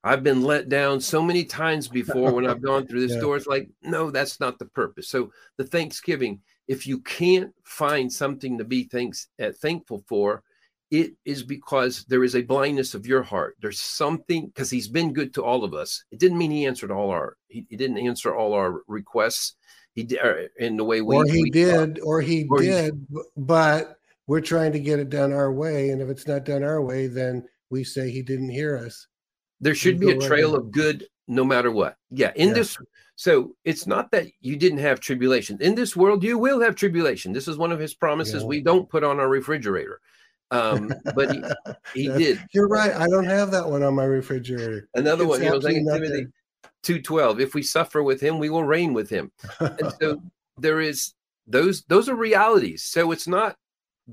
I've been let down so many times before when I've gone through this yeah. door. It's like, no, that's not the purpose. So the thanksgiving, if you can't find something to be thanks, uh, thankful for, it is because there is a blindness of your heart. There's something, because he's been good to all of us. It didn't mean he answered all our, he, he didn't answer all our requests. He did in the way we. Or he we did, or he or did, he, but we're trying to get it done our way. And if it's not done our way, then we say he didn't hear us. There should be a trail of good no matter what. Yeah. In yeah. this, so it's not that you didn't have tribulation. In this world, you will have tribulation. This is one of his promises yeah. we don't put on our refrigerator. um but he, he did. You're right, I don't have that one on my refrigerator. Another it's one, you know, Second Timothy two twelve, if we suffer with him we will reign with him. And so there is those those are realities. So it's not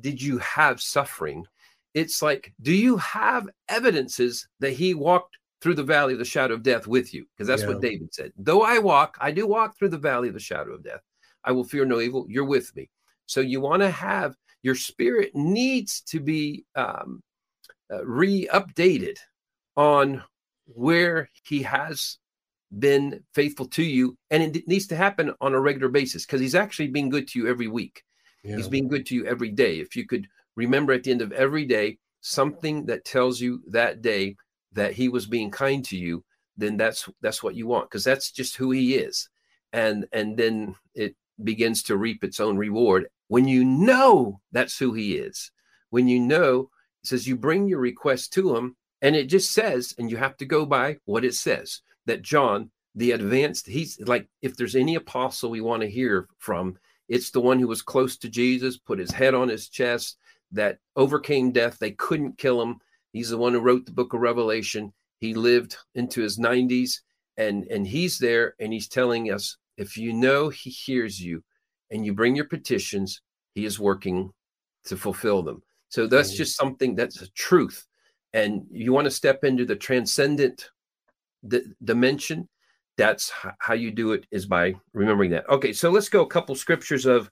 did you have suffering, it's like do you have evidences that he walked through the valley of the shadow of death with you, because that's yeah. what David said, though I walk I do walk through the valley of the shadow of death, I will fear no evil, you're with me. So you want to have your spirit needs to be um, uh, re-updated on where he has been faithful to you. And it needs to happen on a regular basis, because he's actually been good to you every week. Yeah. He's been good to you every day. If you could remember at the end of every day, something that tells you that day that he was being kind to you, then that's that's what you want, because that's just who he is. And, and then it begins to reap its own reward. When you know that's who he is, when you know, it says you bring your request to him, and it just says, and you have to go by what it says, that John, the advanced, he's like, if there's any apostle we want to hear from, it's the one who was close to Jesus, put his head on his chest. that overcame death. They couldn't kill him. He's the one who wrote the book of Revelation. He lived into his nineties, and, and he's there, and he's telling us, if you know he hears you and you bring your petitions, he is working to fulfill them. So that's mm-hmm. just something that's a truth. And you want to step into the transcendent d- dimension. That's h- how you do it, is by remembering that. Okay, so let's go a couple scriptures of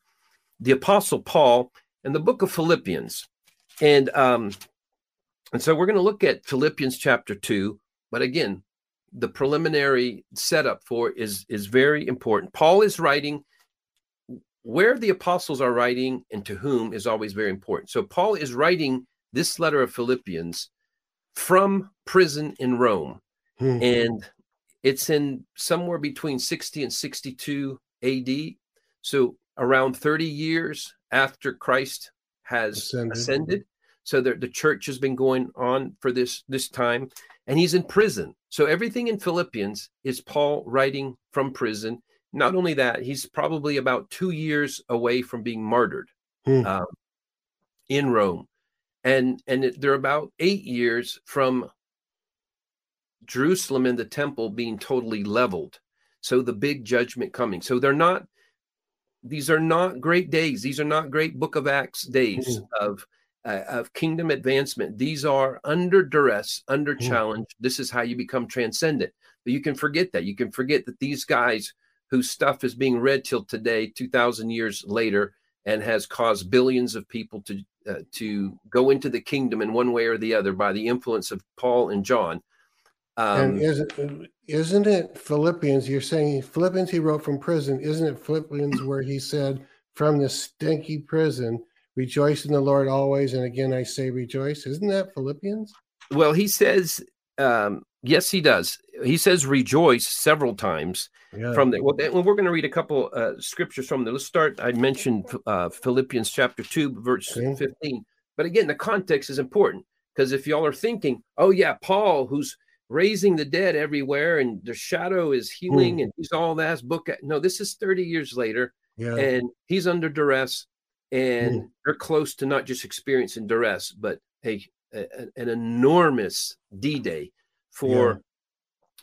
the Apostle Paul in the book of Philippians. And um, and so we're going to look at Philippians chapter two. But again, the preliminary setup for it is, is very important. Paul is writing where the apostles are writing and to whom is always very important. So Paul is writing this letter of Philippians from prison in Rome. Mm-hmm. And it's in somewhere between sixty and sixty-two A D. So around thirty years after Christ has ascended. ascended. So the, the church has been going on for this, this time, and he's in prison. So everything in Philippians is Paul writing from prison. Not only that, he's probably about two years away from being martyred hmm. um, in Rome. And and it, they're about eight years from Jerusalem and the temple being totally leveled. So the big judgment coming. So they're not, these are not great days. These are not great Book of Acts days hmm. of Uh, of kingdom advancement. These are under duress, under mm. challenge. This is how you become transcendent. But you can forget that. You can forget that these guys whose stuff is being read till today, two thousand years later, and has caused billions of people to uh, to go into the kingdom in one way or the other by the influence of Paul and John. Um, and isn't, isn't it Philippians? You're saying Philippians he wrote from prison. Isn't it Philippians where he said, from this stinky prison, rejoice in the Lord always, and again I say rejoice. Isn't that Philippians? Well, he says, um, yes, he does. He says rejoice several times yeah. from there. Well, then, well, we're going to read a couple uh, scriptures from there. Let's start. I mentioned uh, Philippians chapter two, verse okay. fifteen. But again, the context is important, because if y'all are thinking, oh yeah, Paul, who's raising the dead everywhere, and the shadow is healing, mm. and he's all that book. No, this is thirty years later, yeah. and he's under duress. And they're close to not just experiencing duress, but a, a an enormous D-Day for yeah.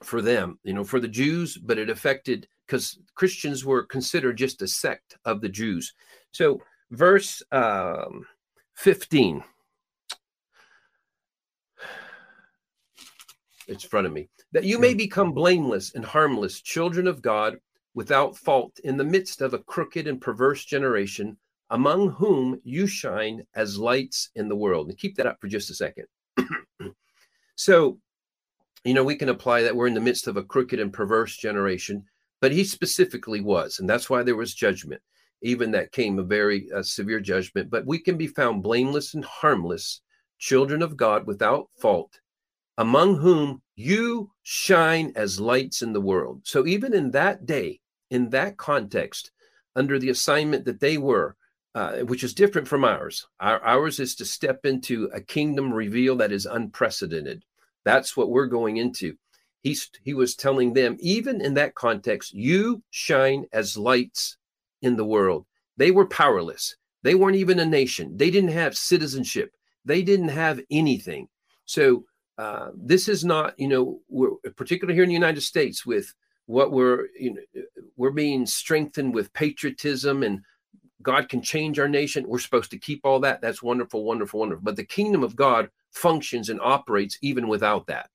for them, you know, for the Jews. But it affected, because Christians were considered just a sect of the Jews. So verse um, fifteen, it's in front of me, that you may become blameless and harmless, children of God, without fault, in the midst of a crooked and perverse generation, among whom you shine as lights in the world. And keep that up for just a second. So, you know, we can apply that we're in the midst of a crooked and perverse generation, but he specifically was, and that's why there was judgment. Even that came a very uh, severe judgment, but we can be found blameless and harmless, children of God without fault, among whom you shine as lights in the world. So even in that day, in that context, under the assignment that they were, Uh, which is different from ours. Our, ours is to step into a kingdom reveal that is unprecedented. That's what we're going into. He's, he was telling them, even in that context, you shine as lights in the world. They were powerless. They weren't even a nation. They didn't have citizenship. They didn't have anything. So uh, this is not, you know, we're, particularly here in the United States with what we're, you know, we're being strengthened with patriotism and God can change our nation. We're supposed to keep all that. That's wonderful, wonderful, wonderful. But the kingdom of God functions and operates even without that.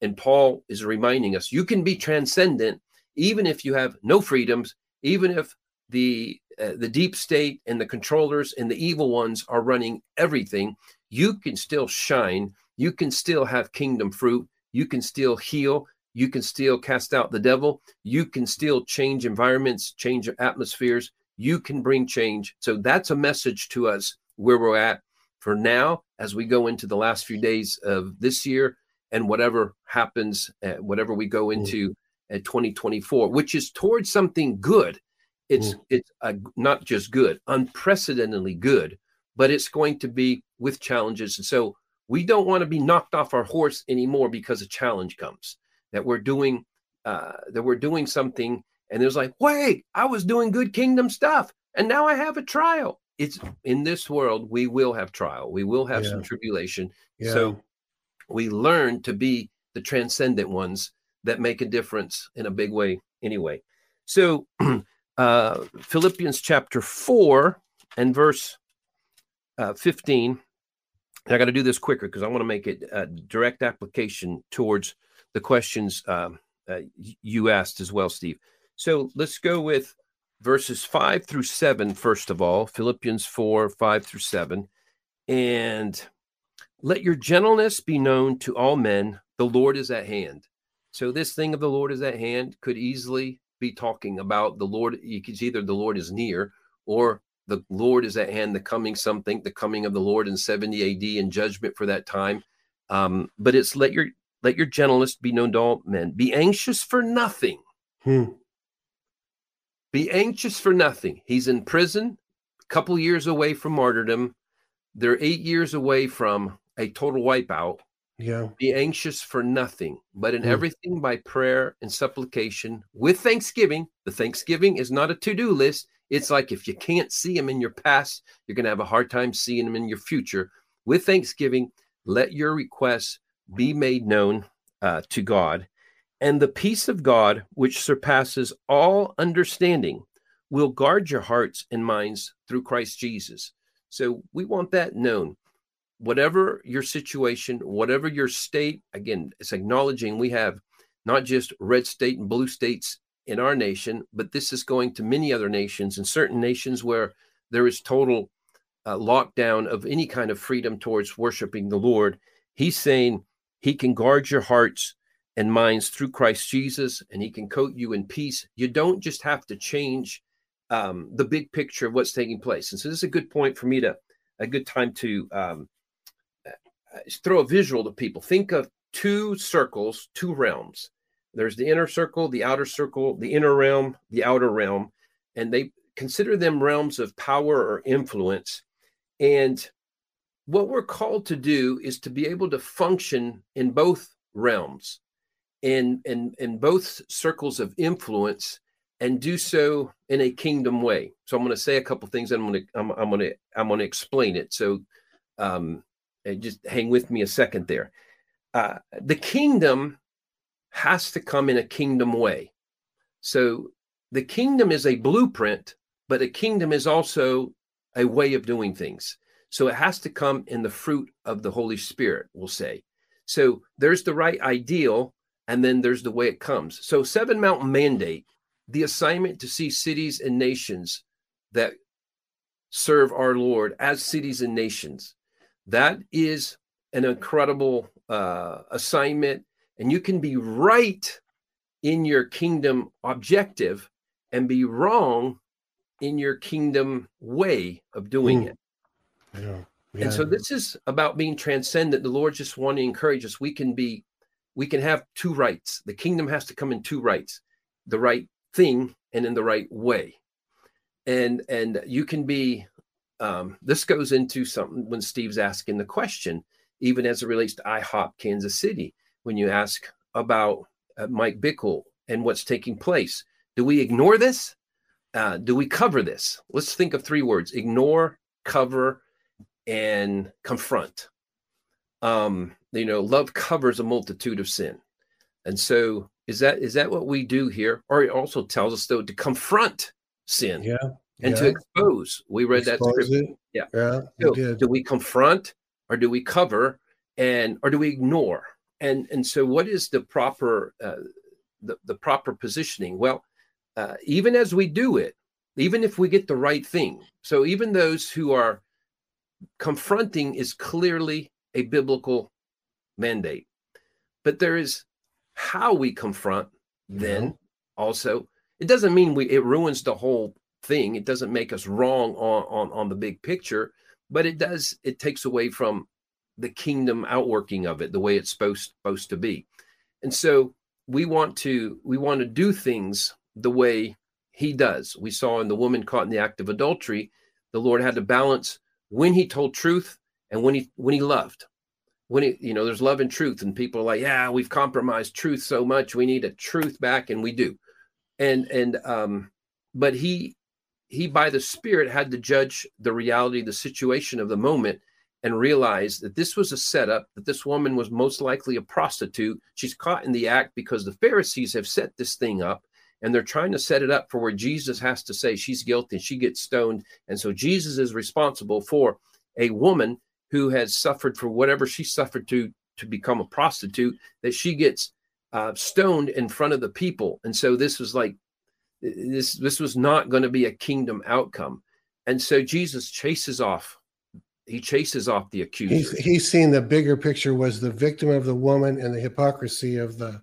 And Paul is reminding us, you can be transcendent even if you have no freedoms, even if the uh, the deep state and the controllers and the evil ones are running everything. You can still shine. You can still have kingdom fruit. You can still heal. You can still cast out the devil. You can still change environments, change atmospheres. You can bring change. So that's a message to us where we're at for now, as we go into the last few days of this year and whatever happens, uh, whatever we go into at mm. uh, twenty twenty-four, which is towards something good. It's mm. it's uh, not just good, unprecedentedly good, but it's going to be with challenges. And so we don't want to be knocked off our horse anymore because a challenge comes, that we're doing uh, that we're doing something. And there's like, wait, I was doing good kingdom stuff, and now I have a trial. it's in this world, we will have trial. We will have yeah. some tribulation. Yeah. So we learn to be the transcendent ones that make a difference in a big way anyway. So uh, Philippians chapter four and verse uh, fifteen. And I got to do this quicker because I want to make it a direct application towards the questions um, uh, you asked as well, Steve. So let's go with verses five through seven, first of all, Philippians four, five through seven. And let your gentleness be known to all men. The Lord is at hand. So this thing of the Lord is at hand could easily be talking about the Lord. It's either the Lord is near or the Lord is at hand, the coming something, the coming of the Lord in seventy A D and judgment for that time. Um, but it's let your let your gentleness be known to all men. Be anxious for nothing. Hmm. Be anxious for nothing. He's in prison, a couple years away from martyrdom. They're eight years away from a total wipeout. Yeah. Be anxious for nothing, but in mm. everything by prayer and supplication with thanksgiving. The thanksgiving is not a to-do list. It's like if you can't see them in your past, you're going to have a hard time seeing them in your future. With thanksgiving, let your requests be made known uh, to God. And the peace of God, which surpasses all understanding, will guard your hearts and minds through Christ Jesus. So we want that known. Whatever your situation, whatever your state, again, it's acknowledging we have not just red state and blue states in our nation, but this is going to many other nations and certain nations where there is total uh, lockdown of any kind of freedom towards worshiping the Lord. He's saying he can guard your hearts and minds through Christ Jesus, and he can coat you in peace. You don't just have to change um, the big picture of what's taking place. And so this is a good point for me to, a good time to um, throw a visual to people. Think of two circles, two realms. There's the inner circle, the outer circle, the inner realm, the outer realm. And they consider them realms of power or influence. And what we're called to do is to be able to function in both realms, in, in, in both circles of influence, and do so in a kingdom way. So I'm going to say a couple things, and I'm going to, I'm, I'm going to, I'm going to explain it. So um, just hang with me a second there. Uh, the kingdom has to come in a kingdom way. So the kingdom is a blueprint, but a kingdom is also a way of doing things. So it has to come in the fruit of the Holy Spirit, we'll say. So there's the right ideal, and then there's the way it comes. So Seven Mountain Mandate, the assignment to see cities and nations that serve our Lord as cities and nations. That is an incredible uh, assignment. And you can be right in your kingdom objective and be wrong in your kingdom way of doing mm. it. Yeah. Yeah. And so this is about being transcendent. The Lord just wants to encourage us. We can be, we can have two rights. The kingdom has to come in two rights, the right thing and in the right way. And, and you can be, um, this goes into something when Steve's asking the question, even as it relates to IHOP Kansas City. When you ask about uh, Mike Bickle and what's taking place, do we ignore this? Uh, do we cover this? Let's think of three words: ignore, cover, and confront. Um, you know, love covers a multitude of sin. And so is that is that what we do here? Or it also tells us, though, to confront sin yeah, and yeah. to expose. We read expose that scripture. Yeah. yeah so, do we confront, or do we cover, and or do we ignore? And and so what is the proper uh, the, the proper positioning? Well, uh, even as we do it, even if we get the right thing. So even those who are confronting is clearly a biblical mandate. But there is how we confront then yeah. also. It doesn't mean we it ruins the whole thing. It doesn't make us wrong on, on, on the big picture, but it does. It takes away from the kingdom outworking of it, the way it's supposed, supposed to be. And so we want to, we want to do things the way he does. We saw in the woman caught in the act of adultery, the Lord had to balance when he told truth and when he, when he loved, when he, you know, there's love and truth, and people are like, yeah, we've compromised truth so much. We need a truth back. And we do. And, and, um, but he, he, by the Spirit, had to judge the reality, the situation of the moment, and realize that this was a setup, that this woman was most likely a prostitute. She's caught in the act because the Pharisees have set this thing up, and they're trying to set it up for where Jesus has to say she's guilty and she gets stoned. And so Jesus is responsible for a woman who has suffered for whatever she suffered to, to become a prostitute, that she gets uh, stoned in front of the people. And so this was like, this, this was not going to be a kingdom outcome. And so Jesus chases off. He chases off the accuser. He's, he's seen the bigger picture was the victim of the woman and the hypocrisy of the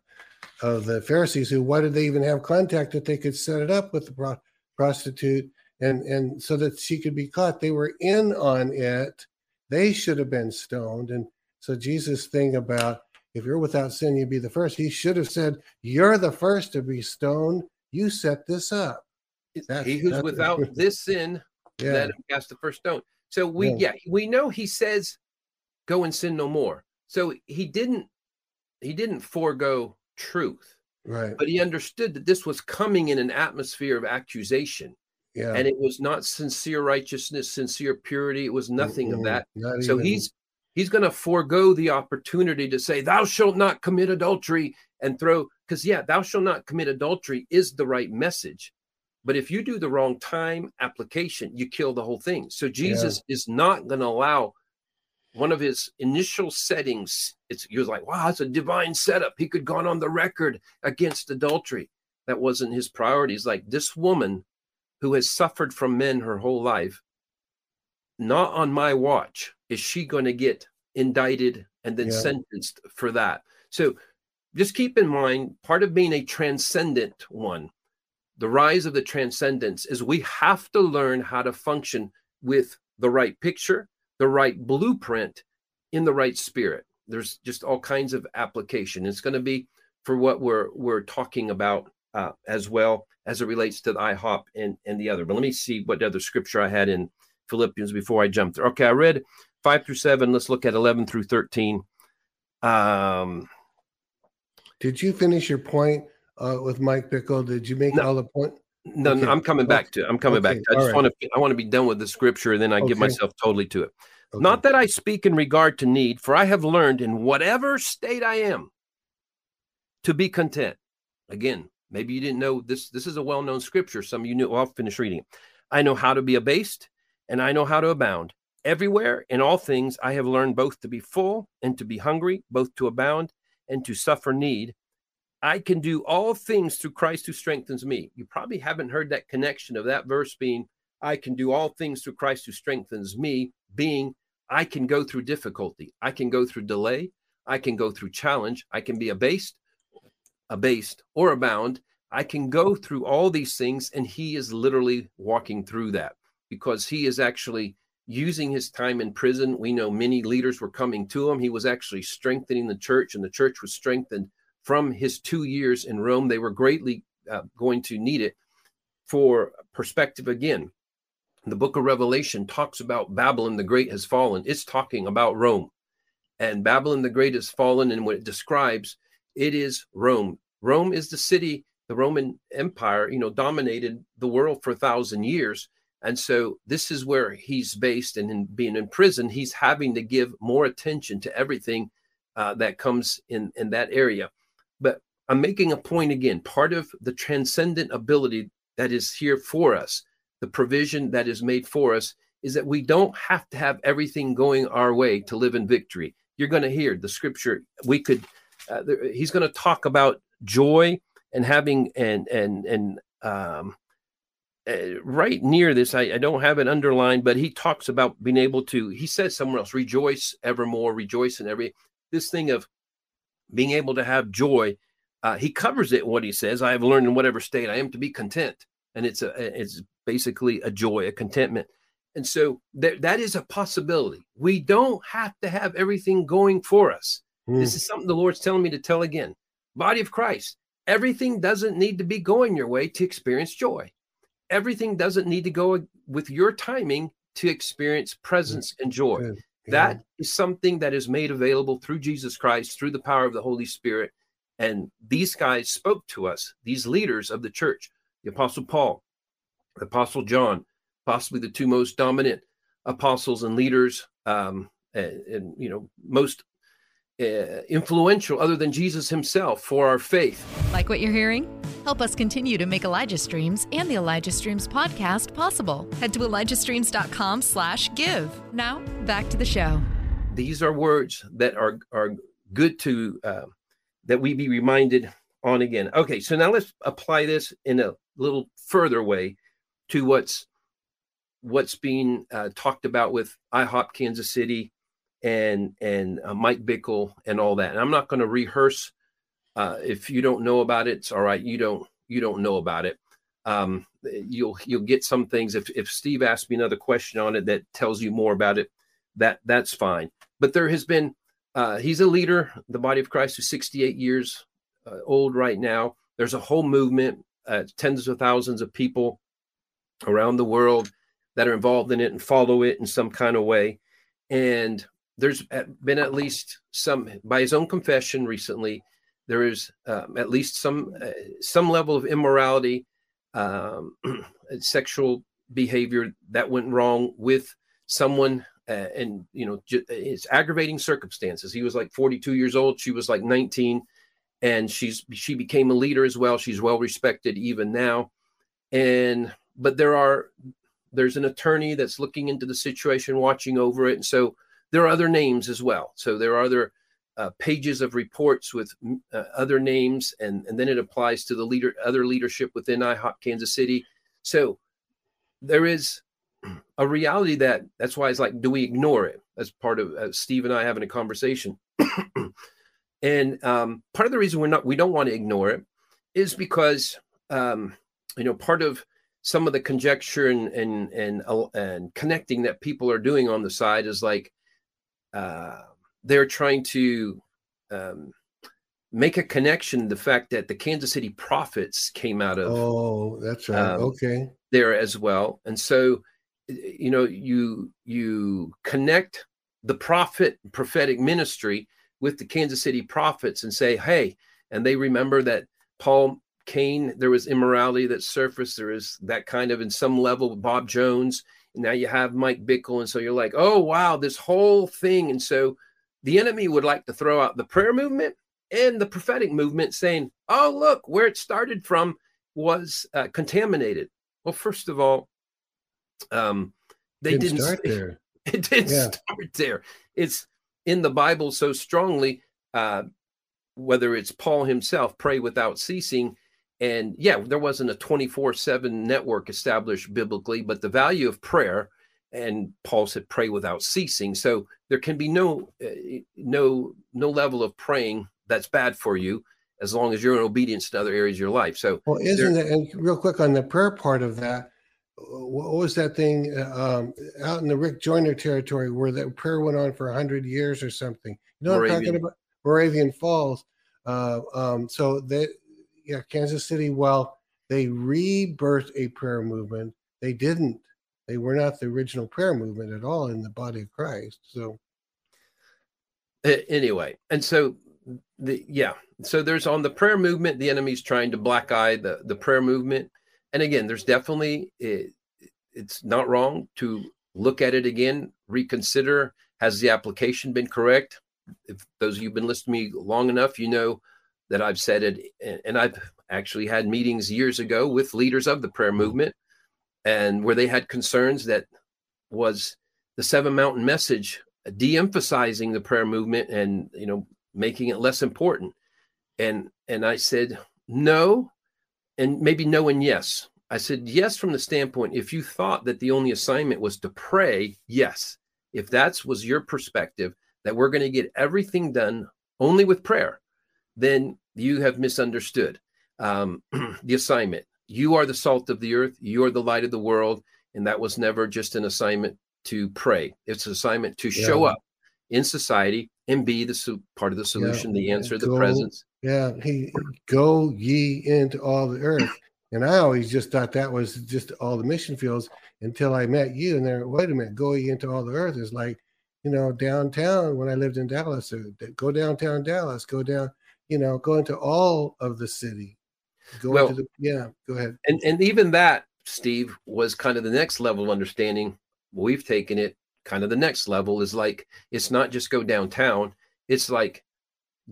of the Pharisees, who, why did they even have contact that they could set it up with the pro- prostitute and, and so that she could be caught? They were in on it. They should have been stoned. And so Jesus' thing about, if you're without sin, you'd be the first. He should have said, you're the first to be stoned. You set this up. That's, he who's that's, without that's, this sin, yeah. Let him cast the first stone. So we, yeah. yeah, we know he says, go and sin no more. So he didn't, he didn't forego truth, right? But he understood that this was coming in an atmosphere of accusation, yeah. And it was not sincere righteousness, sincere purity. It was nothing mm-hmm. of that. Not so even. he's he's going to forego the opportunity to say, "Thou shalt not commit adultery," and throw because yeah, "Thou shalt not commit adultery" is the right message, but if you do the wrong time application, you kill the whole thing. So Jesus yeah. is not going to allow. One of his initial settings, it's, he was like, wow, it's a divine setup. He could have gone on the record against adultery. That wasn't his priority. He's like, this woman who has suffered from men her whole life, not on my watch, is she going to get indicted and then yeah. sentenced for that? So just keep in mind, part of being a transcendent one, the rise of the transcendence, is we have to learn how to function with the right picture, the right blueprint, in the right spirit. There's just all kinds of application. It's going to be for what we're we're talking about uh, as well as it relates to the I HOP and, and the other. But let me see what other scripture I had in Philippians before I jumped there. Okay, I read five through seven. Let's look at eleven through thirteen. Um, Did you finish your point uh, with Mike Bickle? Did you make no, all the point? No, okay. no, I'm coming back to it. I'm coming okay. back. I just right. want to. I want to be done with the scripture, and then I okay. give myself totally to it. Okay. Not that I speak in regard to need, for I have learned in whatever state I am to be content. Again, maybe you didn't know this. This is a well-known scripture. Some of you knew. Well, I'll finish reading it. I know how to be abased, and I know how to abound. Everywhere in all things, I have learned both to be full and to be hungry, both to abound and to suffer need. I can do all things through Christ who strengthens me. You probably haven't heard that connection of that verse being, I can do all things through Christ who strengthens me, being, I can go through difficulty. I can go through delay. I can go through challenge. I can be abased, abased or abound. I can go through all these things. And he is literally walking through that because he is actually using his time in prison. We know many leaders were coming to him. He was actually strengthening the church, and the church was strengthened from his two years in Rome. They were greatly uh, going to need it for perspective. Again, the book of Revelation talks about Babylon the Great has fallen. It's talking about Rome, and Babylon the Great has fallen. And what it describes, it is Rome. Rome is the city, the Roman Empire, you know, dominated the world for a thousand years. And so this is where he's based, and in being in prison, he's having to give more attention to everything uh, that comes in, in that area. But I'm making a point again, part of the transcendent ability that is here for us, the provision that is made for us, is that we don't have to have everything going our way to live in victory. You're going to hear the scripture. We could, uh, there, he's going to talk about joy and having, and, and, and um, uh, right near this, I, I don't have it underlined, but he talks about being able to, he says somewhere else, rejoice evermore, rejoice in every, this thing of being able to have joy. Uh, he covers it, what he says, I have learned in whatever state I am to be content. And it's a, it's basically a joy, a contentment. And so th- that is a possibility. We don't have to have everything going for us. Mm. This is something the Lord's telling me to tell again. Body of Christ, everything doesn't need to be going your way to experience joy. Everything doesn't need to go with your timing to experience presence mm. and joy. Good. That is something that is made available through Jesus Christ, through the power of the Holy Spirit. And these guys spoke to us, these leaders of the church, the Apostle Paul, Apostle John, possibly the two most dominant apostles and leaders, um, and, and you know, most uh, influential other than Jesus himself for our faith. Like what you're hearing? Help us continue to make Elijah Streams and the Elijah Streams podcast possible. Head to ElijahStreams.com slash give. Now, back to the show. These are words that are, are good to, uh, that we be reminded on again. Okay, so now let's apply this in a little further way to what's what's being uh, talked about with I HOP Kansas City and, and uh, Mike Bickle and all that. And I'm not going to rehearse. Uh, if you don't know about it, it's all right. You don't you don't know about it. Um, you'll you'll get some things. If if Steve asks me another question on it that tells you more about it, that that's fine. But there has been uh, he's a leader, the body of Christ, who's sixty-eight years uh, old right now. There's a whole movement, uh, tens of thousands of people around the world that are involved in it and follow it in some kind of way. And there's been at least some, by his own confession recently, there is um, at least some uh, some level of immorality, um, sexual behavior that went wrong with someone, uh, and you know j- it's aggravating circumstances. He was like forty-two years old, she was like nineteen, and she's she became a leader as well. She's well respected even now, and but there are there's an attorney that's looking into the situation, watching over it, and so there are other names as well. So there are other. Uh, pages of reports with uh, other names, and, and then it applies to the leader, other leadership within I HOP Kansas City. So there is a reality that that's why it's like, do we ignore it? That's part of uh, Steve and I having a conversation. And um, part of the reason we're not, we don't want to ignore it is because, um, you know, part of some of the conjecture and, and, and, uh, and connecting that people are doing on the side is like, uh, they're trying to um, make a connection. The fact that the Kansas City prophets came out of oh, that's right, um, okay, there as well, and so you know you you connect the prophet prophetic ministry with the Kansas City prophets and say, hey, and they remember that Paul Cain, there was immorality that surfaced. There is that kind of in some level with Bob Jones. And now you have Mike Bickle, and so you're like, oh wow, this whole thing, and so. The enemy would like to throw out the prayer movement and the prophetic movement saying, oh, look, where it started from was uh, contaminated. Well, first of all, um, they didn't, didn't start there. It didn't yeah. start there. It's in the Bible so strongly, uh, whether it's Paul himself, pray without ceasing. And yeah, there wasn't a twenty-four seven network established biblically, but the value of prayer. And Paul said, pray without ceasing. So there can be no, uh, no, no level of praying that's bad for you as long as you're in obedience to other areas of your life. So, well, isn't there, it? And real quick on the prayer part of that, what was that thing um, out in the Rick Joyner territory where that prayer went on for a hundred years or something? You know what Moravian. I'm talking about? Moravian Falls. Uh, um, so that, yeah, Kansas City, while they rebirthed a prayer movement, they didn't. They were not the original prayer movement at all in the body of Christ. So anyway, and so the, yeah, so there's on the prayer movement, the enemy's trying to black eye the, the prayer movement. And again, there's definitely, it, it's not wrong to look at it again, reconsider, has the application been correct? If those of you who've been listening to me long enough, you know that I've said it, and I've actually had meetings years ago with leaders of the prayer movement. And where they had concerns that was the Seven Mountain message de-emphasizing the prayer movement and, you know, making it less important. And and I said, no, and maybe no and yes. I said, yes, from the standpoint, if you thought that the only assignment was to pray, yes. If that was your perspective, that we're going to get everything done only with prayer, then you have misunderstood um, the assignment. You are the salt of the earth. You are the light of the world. And that was never just an assignment to pray. It's an assignment to yeah. show up in society and be the so, part of the solution, yeah. the answer, go, the presence. Yeah. He, go ye into all the earth. And I always just thought that was just all the mission fields until I met you. And there, wait a minute, go ye into all the earth is like, you know, downtown when I lived in Dallas, go downtown Dallas, go down, you know, go into all of the city. Go well, the, yeah, go ahead. And and even that Steve, was kind of the next level of understanding. We've taken it kind of the next level is like, it's not just go downtown. It's like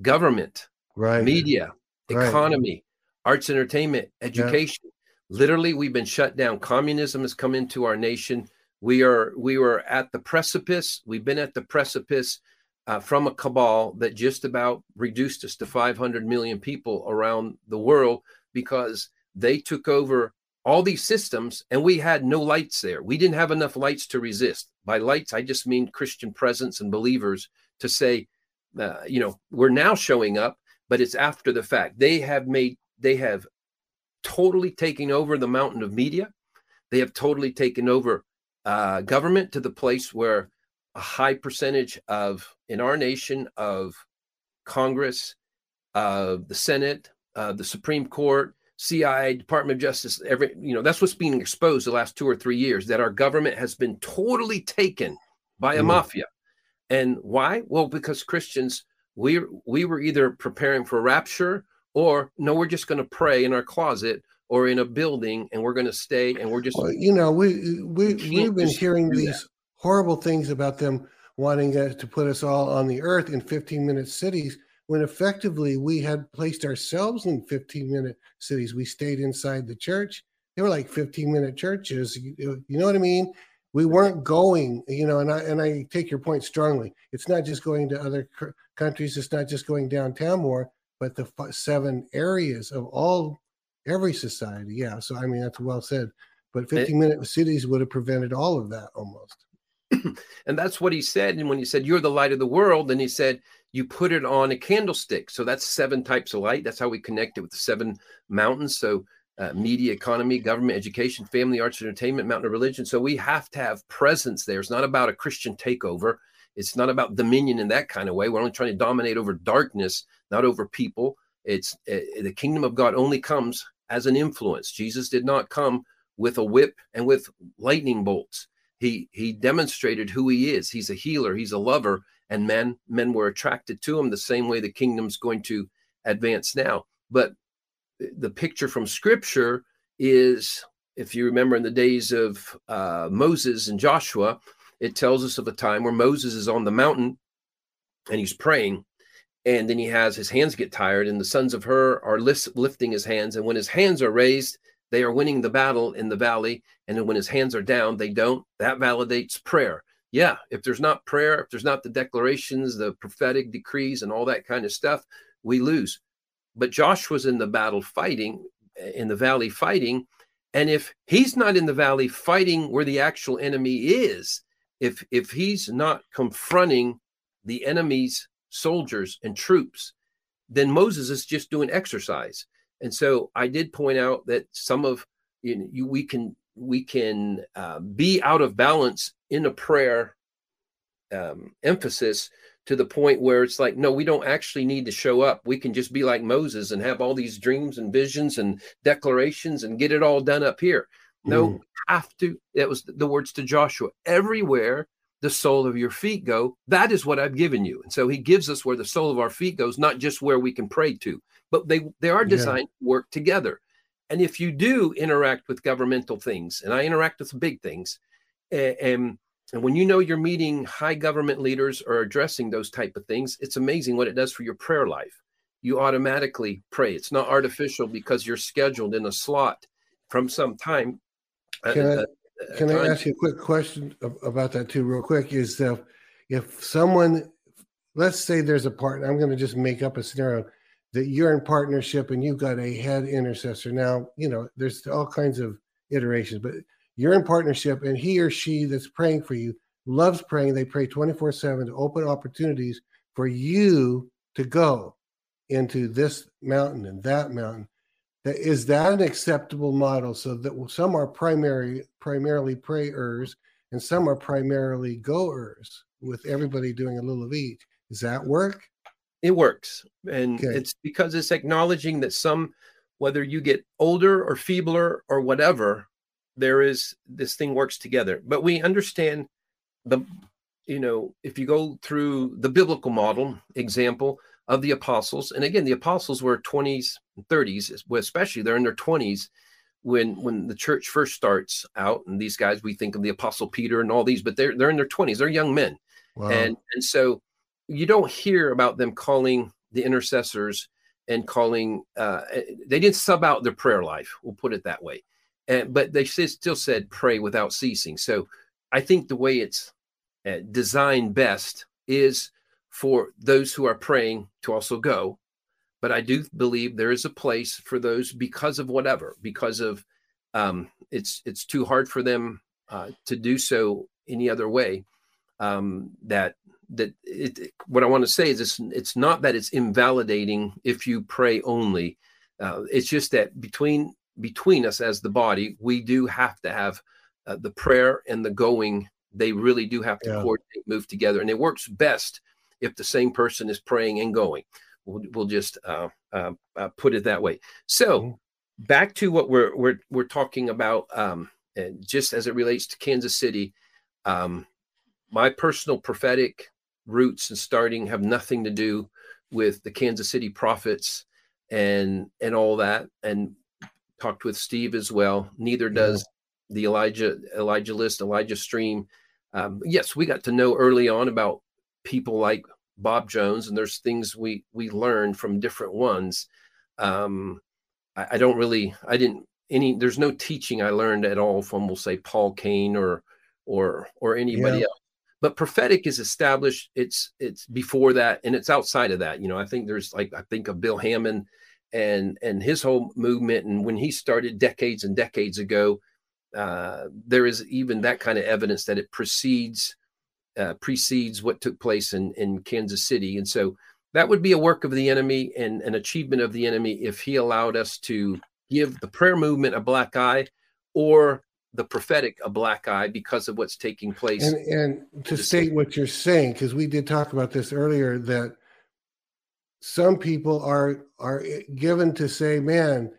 government, right? Media, right. Economy, arts, entertainment, education. Yeah. Literally, we've been shut down. Communism has come into our nation. We are we were at the precipice. We've been at the precipice uh, from a cabal that just about reduced us to five hundred million people around the world because they took over all these systems and we had no lights there. We didn't have enough lights to resist. By lights, I just mean Christian presence and believers to say, uh, you know, we're now showing up, but it's after the fact. They have made, they have totally taken over the mountain of media. They have totally taken over uh, government to the place where a high percentage of, in our nation, of Congress, of uh, the Senate, uh, the Supreme Court, C I A, Department of Justice, every, you know, that's what's being exposed the last two or three years, that our government has been totally taken by a mm. mafia. And why? Well, because Christians, we we were either preparing for rapture or no, we're just going to pray in our closet or in a building and we're going to stay and we're just, well, you know, we, we, we we've been hearing these that. horrible things about them wanting to put us all on the earth in fifteen minute cities, when effectively we had placed ourselves in fifteen minute cities. We stayed inside the church. They were like fifteen minute churches. You, you know what I mean? We weren't going, you know, and I, and I take your point strongly. It's not just going to other c- countries. It's not just going downtown more, but the f- seven areas of all, every society. Yeah. So, I mean, that's well said, but fifteen minute cities would have prevented all of that almost. And that's what he said. And when he said, you're the light of the world, then he said, you put it on a candlestick. So that's seven types of light. That's how we connect it with the seven mountains. So uh, media, economy, government, education, family, arts, entertainment, mountain of religion. So we have to have presence there. It's not about a Christian takeover. It's not about dominion in that kind of way. We're only trying to dominate over darkness, not over people. It's uh, the kingdom of God only comes as an influence. Jesus did not come with a whip and with lightning bolts. He he demonstrated who he is. He's a healer. He's a lover. And men, men were attracted to him the same way the kingdom's going to advance now. But the picture from Scripture is, if you remember in the days of uh, Moses and Joshua, it tells us of a time where Moses is on the mountain and he's praying. And then he has his hands get tired and the sons of Hur are lift, lifting his hands. And when his hands are raised, they are winning the battle in the valley. And then when his hands are down, they don't. That validates prayer. Yeah, if there's not prayer, if there's not the declarations, the prophetic decrees and all that kind of stuff, we lose. But Joshua's in the battle fighting, in the valley fighting. And if he's not in the valley fighting where the actual enemy is, if if he's not confronting the enemy's soldiers and troops, then Moses is just doing exercise. And so I did point out that some of you, know, you we can we can uh, be out of balance in a prayer um, emphasis to the point where it's like, no, we don't actually need to show up. We can just be like Moses and have all these dreams and visions and declarations and get it all done up here. No, mm. we have to. That was the words to Joshua. Everywhere the sole of your feet go, that is what I've given you. And so he gives us where the sole of our feet goes, not just where we can pray to, but they, they are designed yeah. to work together. And if you do interact with governmental things, and I interact with big things, and, and when you know you're meeting high government leaders or addressing those type of things, it's amazing what it does for your prayer life. You automatically pray. It's not artificial because you're scheduled in a slot from some time. Can uh, I, can time. I ask you a quick question about that too, real quick? Is if, if someone, let's say there's a partner, I'm going to just make up a scenario, that you're in partnership and you've got a head intercessor. Now, you know, there's all kinds of iterations, but you're in partnership and he or she that's praying for you loves praying. They pray twenty-four seven to open opportunities for you to go into this mountain and that mountain. That, is that an acceptable model? So that some are primary, primarily prayers and some are primarily goers, with everybody doing a little of each. Does that work? It works. And okay. It's because it's acknowledging that some, whether you get older or feebler or whatever, there is this thing works together. But we understand the, you know, if you go through the biblical model example of the apostles, and again, the apostles were twenties and thirties, especially they're in their twenties when when the church first starts out, and these guys, we think of the Apostle Peter and all these, but they're they're in their twenties, they're young men. Wow. And and so you don't hear about them calling the intercessors and calling, uh, they didn't sub out their prayer life, we'll put it that way. And, but they still said, pray without ceasing. So I think the way it's designed best is for those who are praying to also go. But I do believe there is a place for those because of whatever, because of um, it's it's too hard for them uh, to do so any other way. Um, that that it, it, what I want to say is it's it's not that it's invalidating if you pray only. Uh, it's just that between between us as the body, we do have to have uh, the prayer and the going. They really do have to yeah. coordinate, move together, and it works best if the same person is praying and going. We'll, we'll just uh, uh, uh, put it that way. So mm-hmm. back to what we're we're we're talking about, um, and just as it relates to Kansas City, um, my personal prophetic roots and starting have nothing to do with the Kansas City prophets and and all that. And talked with Steve as well. Neither does yeah. the Elijah Elijah List, Elijah Stream. Um, yes, we got to know early on about people like Bob Jones, and there's things we we learned from different ones. Um, I, I don't really, I didn't any. There's no teaching I learned at all from, we'll say, Paul Kane or or or anybody yeah. else. But prophetic is established. It's it's before that, and it's outside of that. You know, I think there's like I think of Bill Hammond and and his whole movement, and when he started decades and decades ago, uh, there is even that kind of evidence that it precedes. Uh, precedes what took place in, in Kansas City. And so that would be a work of the enemy and an achievement of the enemy if he allowed us to give the prayer movement a black eye or the prophetic a black eye because of what's taking place. And, and to state what you're saying, because we did talk about this earlier, that some people are are given to say, man,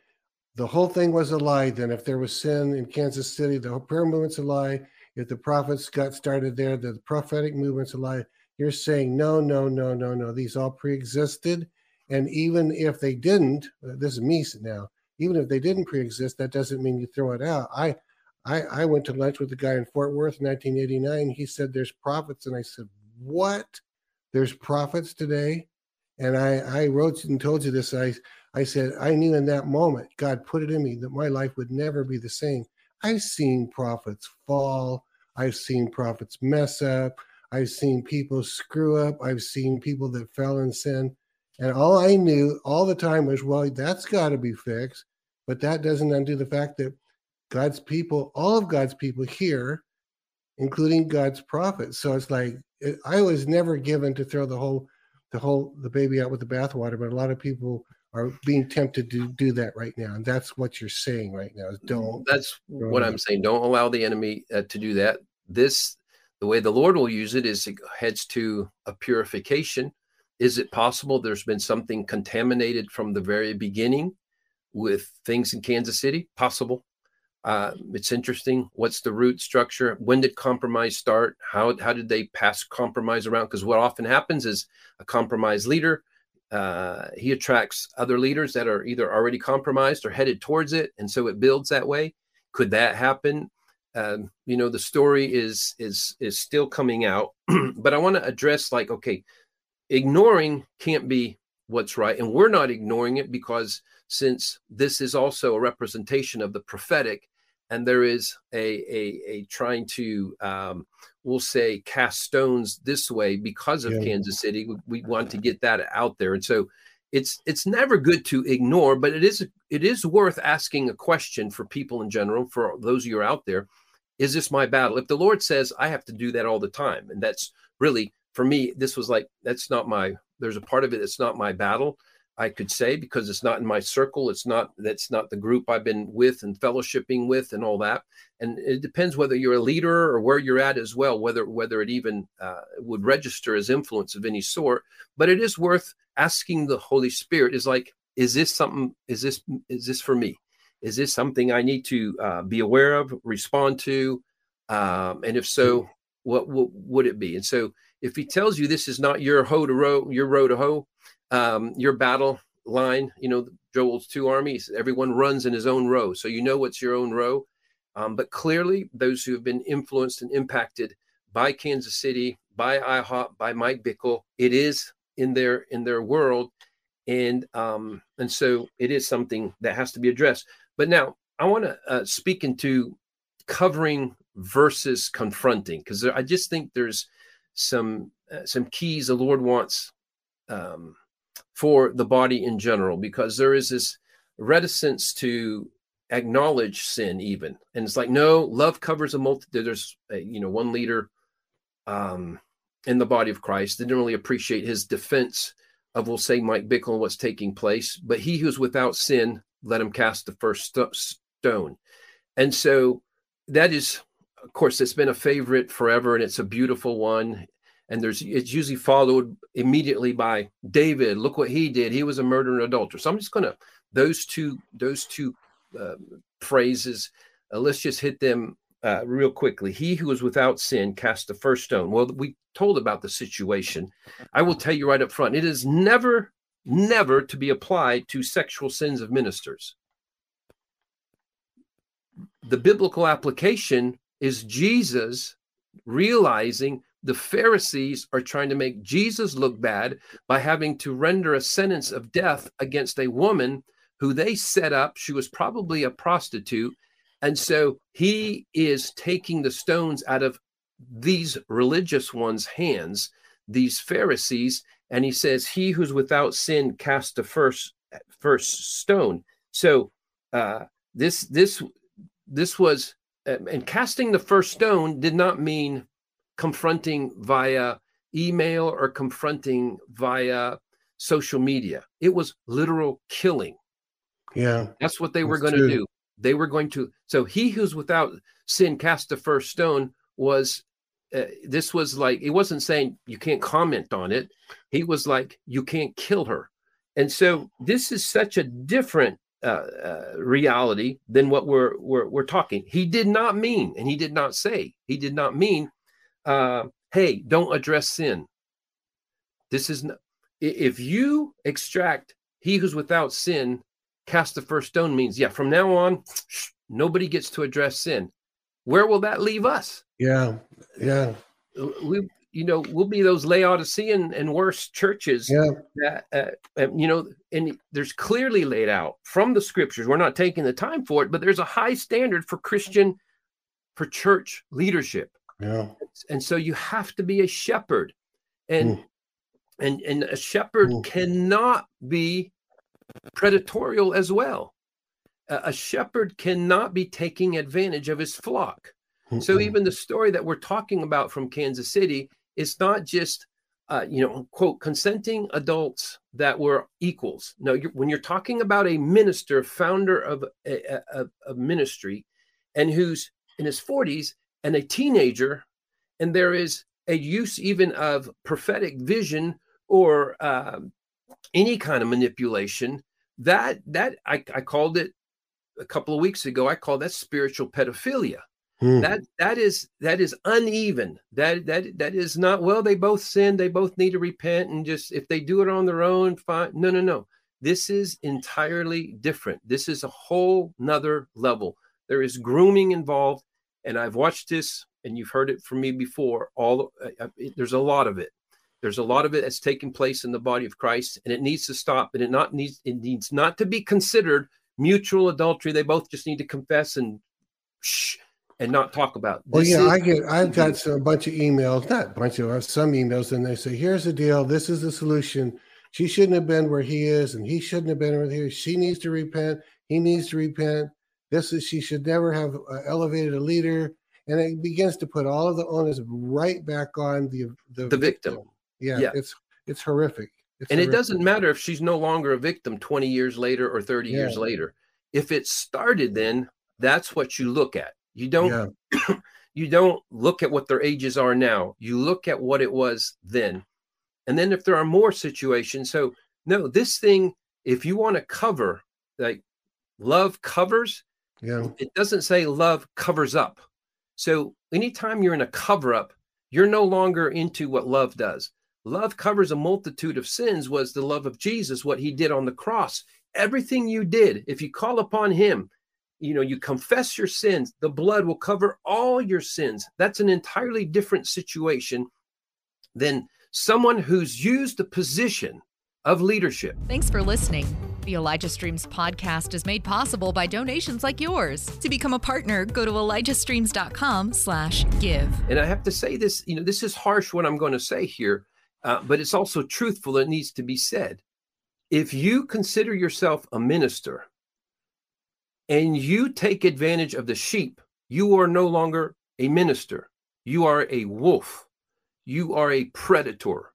the whole thing was a lie. Then if there was sin in Kansas City, the whole prayer movement's a lie. If the prophets got started there, the prophetic movement's a lie. You're saying, no, no, no, no, no. These all pre-existed. And even if they didn't, this is me now, even if they didn't pre-exist, that doesn't mean you throw it out. I, I, I went to lunch with a guy in Fort Worth in nineteen eighty-nine. He said, there's prophets. And I said, what? There's prophets today? And I, I wrote and told you this. I, I said, I knew in that moment, God put it in me that my life would never be the same. I've seen prophets fall. I've seen prophets mess up. I've seen people screw up. I've seen people that fell in sin. And all I knew all the time was, well, that's got to be fixed. But that doesn't undo the fact that God's people, all of God's people here, including God's prophets. So it's like, I was never given to throw the whole, the whole, the baby out with the bathwater. But a lot of people are being tempted to do that right now. And that's what you're saying right now is don't. That's what I'm saying. Don't allow the enemy uh, to do that. This, the way the Lord will use it is it heads to a purification. Is it possible there's been something contaminated from the very beginning with things in Kansas City? Possible. Uh, it's interesting. What's the root structure? When did compromise start? How, how did they pass compromise around? Because what often happens is a compromised leader Uh, he attracts other leaders that are either already compromised or headed towards it. And so it builds that way. Could that happen? Um, you know, the story is, is, is still coming out, but I want to address like, okay, ignoring can't be what's right. And we're not ignoring it because since this is also a representation of the prophetic and there is a, a, a trying to, um, we'll say, cast stones this way because of yeah. Kansas City. We, we want to get that out there. And so it's it's never good to ignore, but it is it is worth asking a question for people in general, for those of you who are out there. Is this my battle? If the Lord says I have to do that all the time, and that's really, for me, this was like, that's not my, there's a part of it that's not my battle, I could say, because it's not in my circle. It's not, that's not the group I've been with and fellowshipping with and all that. And it depends whether you're a leader or where you're at as well, whether, whether it even uh, would register as influence of any sort, but it is worth asking the Holy Spirit is like, is this something, is this, is this for me? Is this something I need to uh, be aware of, respond to? Um, and if so, what, what would it be? And so if he tells you this is not your hoe to row, your row to hoe, um, your battle line, you know, Joel's two armies, everyone runs in his own row. So you know what's your own row. Um, but clearly, those who have been influenced and impacted by Kansas City, by I HOP, by Mike Bickle, it is in their in their world. And um, and so it is something that has to be addressed. But now I want to uh, speak into covering versus confronting, because I just think there's some uh, some keys the Lord wants um, for the body in general, because there is this reticence to acknowledge sin even. And it's like, no, love covers a multitude. There's, a, you know, one leader um, in the body of Christ didn't really appreciate his defense of, we'll say, Mike Bickle and what's taking place. But he who's without sin, let him cast the first st- stone. And so that is, of course, it's been a favorite forever, and it's a beautiful one. And there's it's usually followed immediately by David. Look what he did. He was a murderer and adulterer. So I'm just going to, those two, those two uh, phrases, uh, let's just hit them uh, real quickly. He who is without sin cast the first stone. Well, we told about the situation. I will tell you right up front, it is never, never to be applied to sexual sins of ministers. The biblical application is Jesus realizing the Pharisees are trying to make Jesus look bad by having to render a sentence of death against a woman who they set up. She was probably a prostitute. And so he is taking the stones out of these religious ones' hands, these Pharisees, and he says, he who's without sin cast the first first stone. So uh, this this this was, and casting the first stone did not mean confronting via email or confronting via social media. It was literal killing. Yeah. That's what they were going to do. They were going to, so he who's without sin cast the first stone was, uh, this was like, it wasn't saying you can't comment on it. He was like, you can't kill her. And so this is such a different uh, uh, reality than what we're, we're, we're talking. He did not mean, and he did not say, he did not mean, Uh, hey, don't address sin. This is not, if you extract he who's without sin, cast the first stone means, yeah, from now on, nobody gets to address sin. Where will that leave us? Yeah, yeah. We, you know, we'll be those Laodicean and worse churches. Yeah. That, uh, you know, and there's clearly laid out from the scriptures. We're not taking the time for it, but there's a high standard for Christian, for church leadership. Yeah. And so you have to be a shepherd, and mm. and and a shepherd mm. cannot be predatorial as well. Uh, a shepherd cannot be taking advantage of his flock. Mm-mm. So even the story that we're talking about from Kansas City, it's not just uh, you know, quote, consenting adults that were equals. No, you're, when you're talking about a minister, founder of a, a, a ministry, and who's in his forties. And a teenager, and there is a use even of prophetic vision or uh, any kind of manipulation. That that I, I called it a couple of weeks ago. I call that spiritual pedophilia. Hmm. That that is that is uneven. That that that is not, well, they both sin. They both need to repent, and just if they do it on their own, fine. No, no, no. This is entirely different. This is a whole nother level. There is grooming involved. And I've watched this, and you've heard it from me before. All uh, it, there's a lot of it. There's a lot of it that's taking place in the body of Christ, and it needs to stop. And it not needs it needs not to be considered mutual adultery. They both just need to confess and shh, and not talk about. This well, yeah, is- I get. I've got some, a bunch of emails, not a bunch of some emails, and they say, "Here's the deal. This is the solution. She shouldn't have been where he is, and he shouldn't have been where he is. She needs to repent. He needs to repent." This is, she should never have uh, elevated a leader. And it begins to put all of the onus right back on the the, the victim. victim. Yeah, yeah, it's it's horrific. It's and horrific. It doesn't matter if she's no longer a victim twenty years later or thirty yeah. years later. If it started then, that's what you look at. You don't yeah. you don't look at what their ages are now. You look at what it was then. And then if there are more situations, so no, this thing, if you want to cover, like love covers, yeah. It doesn't say love covers up. So anytime you're in a cover up, you're no longer into what love does. Love covers a multitude of sins was the love of Jesus, what he did on the cross. everything you did, if you call upon him, you know, you confess your sins, the blood will cover all your sins. That's an entirely different situation than someone who's used the position of leadership. Thanks for listening. The Elijah Streams podcast is made possible by donations like yours. To become a partner, go to Elijah Streams dot com slash give. And I have to say this, you know, this is harsh what I'm going to say here, uh, but it's also truthful. It needs to be said. If you consider yourself a minister and you take advantage of the sheep, you are no longer a minister. You are a wolf. You are a predator.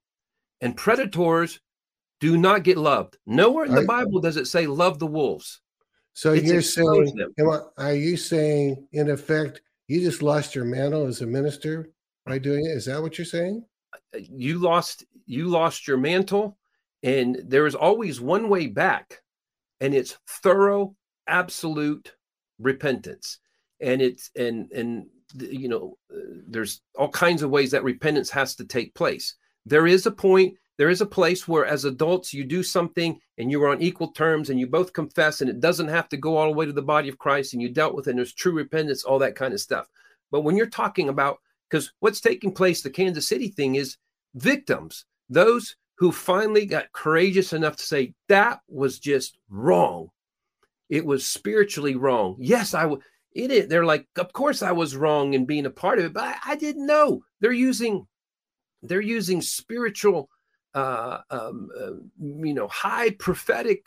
And predators do not get loved. Nowhere in the Bible does it say love the wolves. So it's you're saying, are you saying, in effect, you just lost your mantle as a minister by doing it? Is that what you're saying? You lost, you lost your mantle, and there is always one way back, and it's thorough, absolute repentance. And it's and and you know, there's all kinds of ways that repentance has to take place. There is a point. There is a place where as adults, you do something and you are on equal terms and you both confess, and it doesn't have to go all the way to the body of Christ, and you dealt with it, and there's true repentance, all that kind of stuff. But when you're talking about, because what's taking place, the Kansas City thing is victims, those who finally got courageous enough to say, that was just wrong. It was spiritually wrong. Yes, I would. It is. They're like, of course I was wrong in being a part of it, but I, I didn't know. They're using, they're using spiritual Uh, um, uh, you know, high prophetic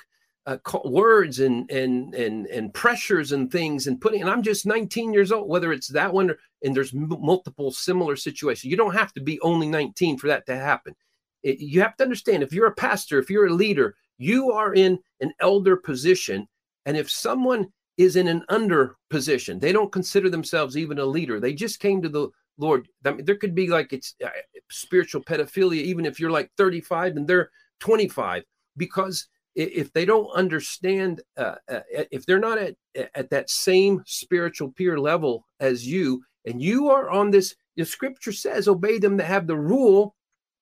uh, words and and and and pressures and things, and putting. And I'm just nineteen years old. Whether it's that one, or, and there's m- multiple similar situations. You don't have to be only nineteen for that to happen. It, you have to understand, if you're a pastor, if you're a leader, you are in an elder position. And if someone is in an under position, they don't consider themselves even a leader. They just came to the Lord. I mean, there could be like it's uh, spiritual pedophilia, even if you're like thirty-five and they're twenty-five, because if they don't understand, uh, uh, if they're not at, at that same spiritual peer level as you, and you are on this, the scripture says, obey them that have the rule,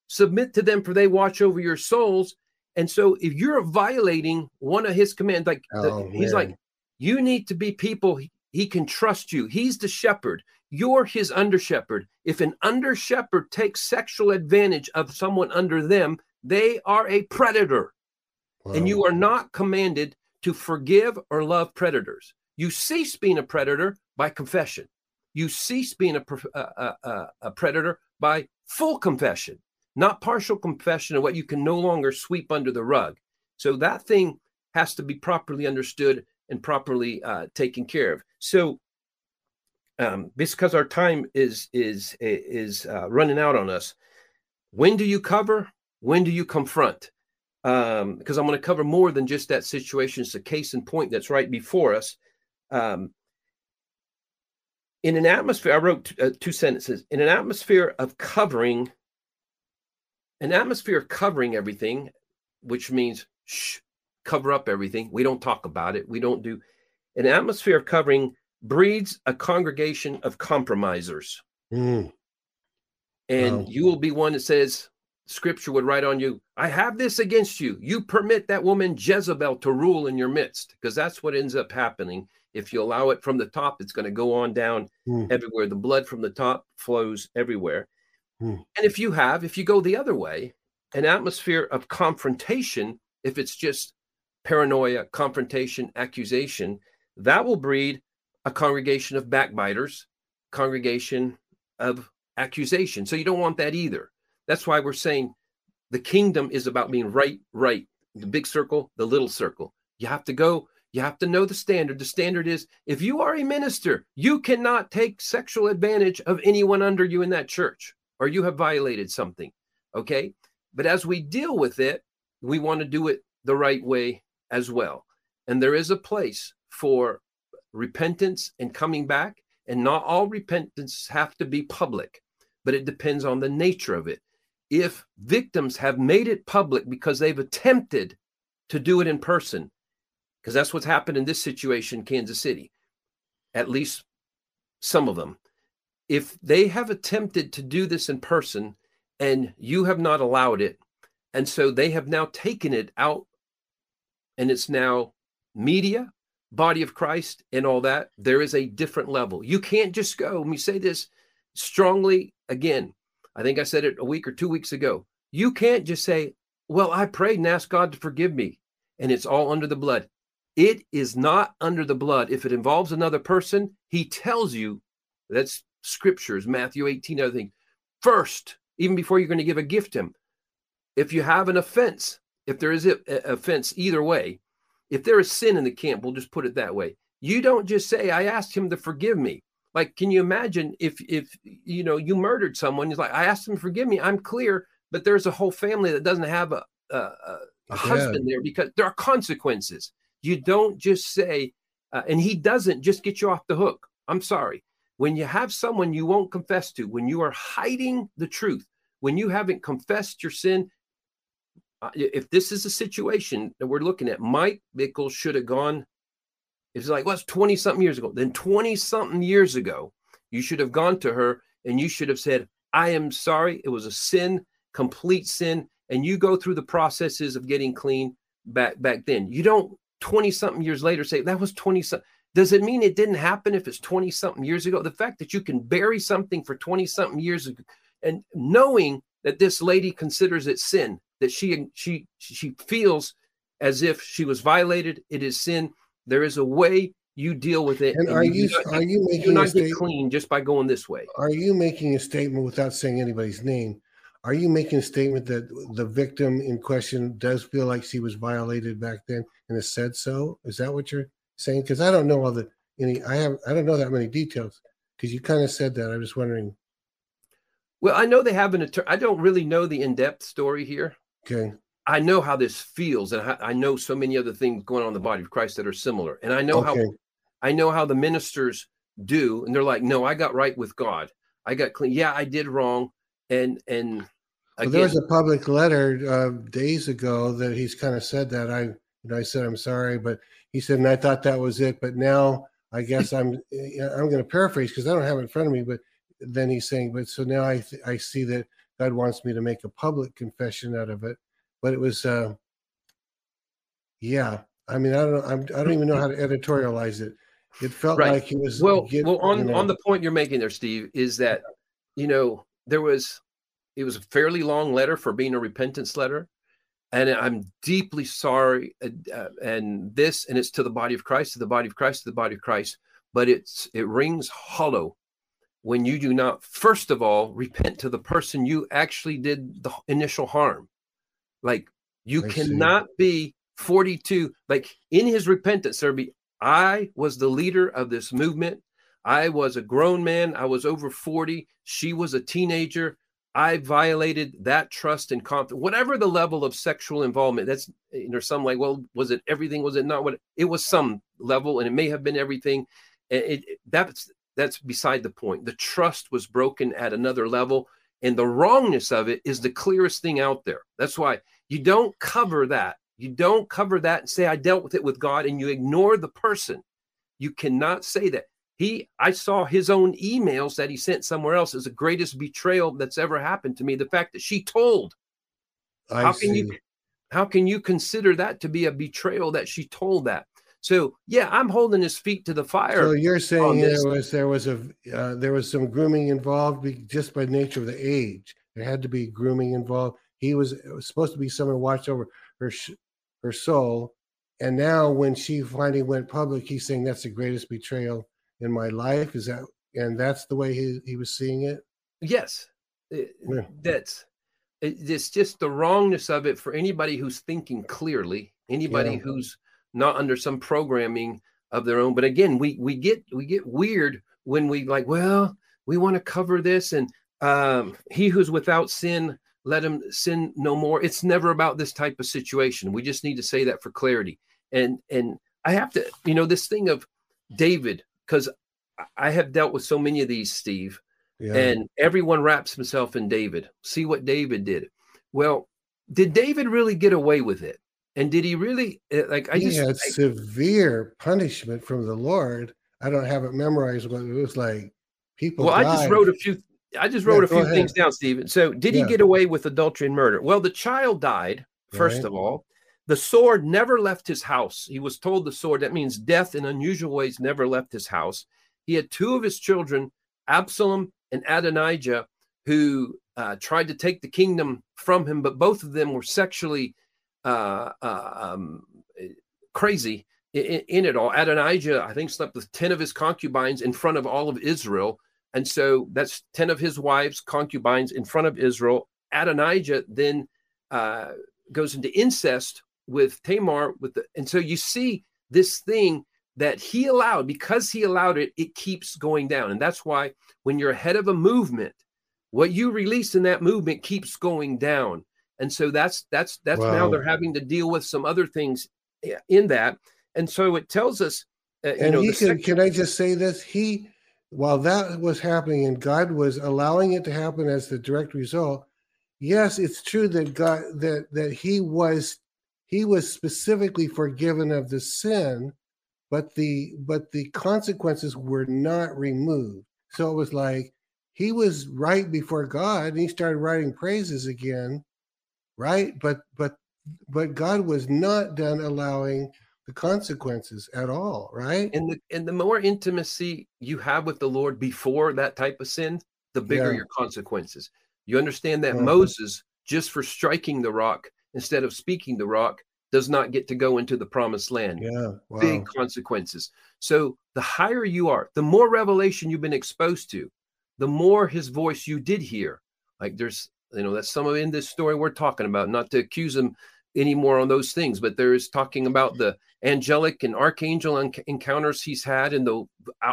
submit to them, for they watch over your souls. And so if you're violating one of his commands, like oh, the, he's like, you need to be people. He, he can trust you. He's the shepherd. You're his under shepherd. If an under shepherd takes sexual advantage of someone under them, they are a predator. Wow. And you are not commanded to forgive or love predators. You cease being a predator by confession. You cease being a, a, a, a predator by full confession, not partial confession of what you can no longer sweep under the rug. So that thing has to be properly understood and properly uh, taken care of. So Um, because our time is is is uh, running out on us. When do you cover? When do you confront? Um, because I'm going to cover more than just that situation. It's a case in point that's right before us. Um, in an atmosphere, I wrote t- uh, two sentences. In an atmosphere of covering, an atmosphere of covering everything, which means shh, cover up everything. We don't talk about it. We don't do an atmosphere of covering. Breeds a congregation of compromisers. Mm. And wow. You will be one that says, scripture would write on you, I have this against you. You permit that woman Jezebel to rule in your midst, because that's what ends up happening. If you allow it from the top, it's going to go on down mm. everywhere. The blood from the top flows everywhere. Mm. And if you have, if you go the other way, an atmosphere of confrontation, if it's just paranoia, confrontation, accusation, that will breed a congregation of backbiters, congregation of accusation. So you don't want that either. That's why we're saying the kingdom is about being right, right. The big circle, the little circle. You have to go, you have to know the standard. The standard is, if you are a minister, you cannot take sexual advantage of anyone under you in that church, or you have violated something, okay? But as we deal with it, we want to do it the right way as well. And there is a place for repentance and coming back, and not all repentance have to be public, but it depends on the nature of it. If victims have made it public because they've attempted to do it in person, because that's what's happened in this situation, Kansas City, at least some of them, if they have attempted to do this in person and you have not allowed it, and so they have now taken it out and it's now media, body of Christ, and all that, there is a different level. You can't just go, and we say this strongly again, I think I said it a week or two weeks ago, you can't just say, well, I prayed and asked God to forgive me, and it's all under the blood. It is not under the blood. If it involves another person, he tells you, that's scriptures, Matthew eighteen, other thing, first, even before you're going to give a gift to him, if you have an offense, if there is an offense either way, if there is sin in the camp, we'll just put it that way. You don't just say, I asked him to forgive me. Like, can you imagine if, if you know, you murdered someone, he's like, I asked him to forgive me, I'm clear, but there's a whole family that doesn't have a, a, a yeah. husband there because there are consequences. You don't just say, uh, and he doesn't just get you off the hook. I'm sorry. When you have someone you won't confess to, when you are hiding the truth, when you haven't confessed your sin, uh, if this is a situation that we're looking at, Mike Bickle should have gone, it's like, well, it's twenty-something years ago. Then twenty-something years ago, you should have gone to her and you should have said, I am sorry. It was a sin, complete sin. And you go through the processes of getting clean back back then. You don't twenty-something years later say, that was twenty-something. Does it mean it didn't happen if it's twenty-something years ago? The fact that you can bury something for twenty-something years ago and knowing that this lady considers it sin, that she she she feels as if she was violated, it is sin. There is a way you deal with it. And, and are you, you not, are you making you not get clean just by going this way? Are you making a statement without saying anybody's name? Are you making a statement that the victim in question does feel like she was violated back then and has said so? Is that what you're saying? Because I don't know all the any. I have I don't know that many details. Because you kind of said that. I was wondering. Well, I know they have an attorney. I don't really know the in-depth story here. Okay. I know how this feels, and I know so many other things going on in the body of Christ that are similar. And I know okay. how I know how the ministers do, and they're like, no, I got right with God. I got clean. Yeah, I did wrong. And and again, well, there was a public letter uh, days ago that he's kind of said that. I you know I said I'm sorry, but he said, and I thought that was it, but now I guess I'm I'm going to paraphrase because I don't have it in front of me. But then he's saying, but so now I th- I see that God wants me to make a public confession out of it. But it was, uh, yeah. I mean, I don't know. I'm, I don't even know how to editorialize it. It felt right. like it was. Well, get, well, on, you know. on the point you're making there, Steve, is that, you know, there was, it was a fairly long letter for being a repentance letter. And I'm deeply sorry. Uh, and this, and it's to the body of Christ, to the body of Christ, to the body of Christ. But it's it rings hollow when you do not, first of all, repent to the person you actually did the initial harm. Like you I cannot see. be forty-two. Like in his repentance, there be, I was the leader of this movement. I was a grown man. I was over forty. She was a teenager. I violated that trust and confidence, whatever the level of sexual involvement. That's, and there's some like, well, was it everything? Was it not what it was? Some level, and it may have been everything. It, it, that's that's beside the point. The trust was broken at another level. And the wrongness of it is the clearest thing out there. That's why you don't cover that. You don't cover that and say, I dealt with it with God, and you ignore the person. You cannot say that. He, I saw his own emails that he sent somewhere else as the greatest betrayal that's ever happened to me. The fact that she told. I how see. Can you, how can you consider that to be a betrayal that she told that? So, yeah, I'm holding his feet to the fire. So you're saying there was there was a uh, there was some grooming involved just by nature of the age. There had to be grooming involved. He was, was supposed to be someone who watched over her her soul. And now when she finally went public, he's saying that's the greatest betrayal in my life. Is that and that's the way he, he was seeing it? Yes, it, yeah. that's it's just the wrongness of it for anybody who's thinking clearly, anybody yeah. who's not under some programming of their own. But again, we we get we get weird when we like, well, we want to cover this. And um, he who's without sin, let him sin no more. It's never about this type of situation. We just need to say that for clarity. And and I have to, you know, this thing of David, because I have dealt with so many of these, Steve, yeah. and everyone wraps himself in David. See what David did. Well, did David really get away with it? And did he really, like, I he just. He had I, severe punishment from the Lord. I don't have it memorized, but it was like people. Well, died. I just wrote a few, I just wrote yeah, a few ahead. things down, Stephen. So did yeah. he get away with adultery and murder? Well, the child died, first right. of all. The sword never left his house. He was told the sword. That means death in unusual ways never left his house. He had two of his children, Absalom and Adonijah, who uh, tried to take the kingdom from him, but both of them were sexually uh, uh, um, crazy in, in it all. Adonijah, I think, slept with ten of his concubines in front of all of Israel. And so that's ten of his wives, concubines, in front of Israel. Adonijah then uh, goes into incest with Tamar. With the, and so you see this thing that he allowed, because he allowed it, it keeps going down. And that's why when you're ahead of a movement, what you release in that movement keeps going down. And so that's, that's, that's wow. Now they're having to deal with some other things in that. And so it tells us, uh, you and know, he can, can I just say this? He, while that was happening and God was allowing it to happen as the direct result, yes, it's true that God, that, that he was, he was specifically forgiven of the sin, but the, but the consequences were not removed. So it was like, he was right before God and he started writing praises again, right? But, but, but God was not done allowing the consequences at all, right? And the, and the more intimacy you have with the Lord before that type of sin, the bigger yeah. your consequences. You understand that yeah. Moses, just for striking the rock instead of speaking the rock, does not get to go into the promised land. Yeah, wow. Big consequences. So the higher you are, the more revelation you've been exposed to, the more his voice you did hear. Like there's, you know, that's some of in this story we're talking about, not to accuse him anymore on those things, but there is talking about the angelic and archangel encounters he's had and the